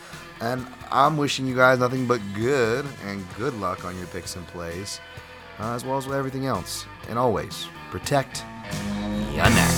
And I'm wishing you guys nothing but good and good luck on your picks and plays, as well as with everything else. And always, protect your neck.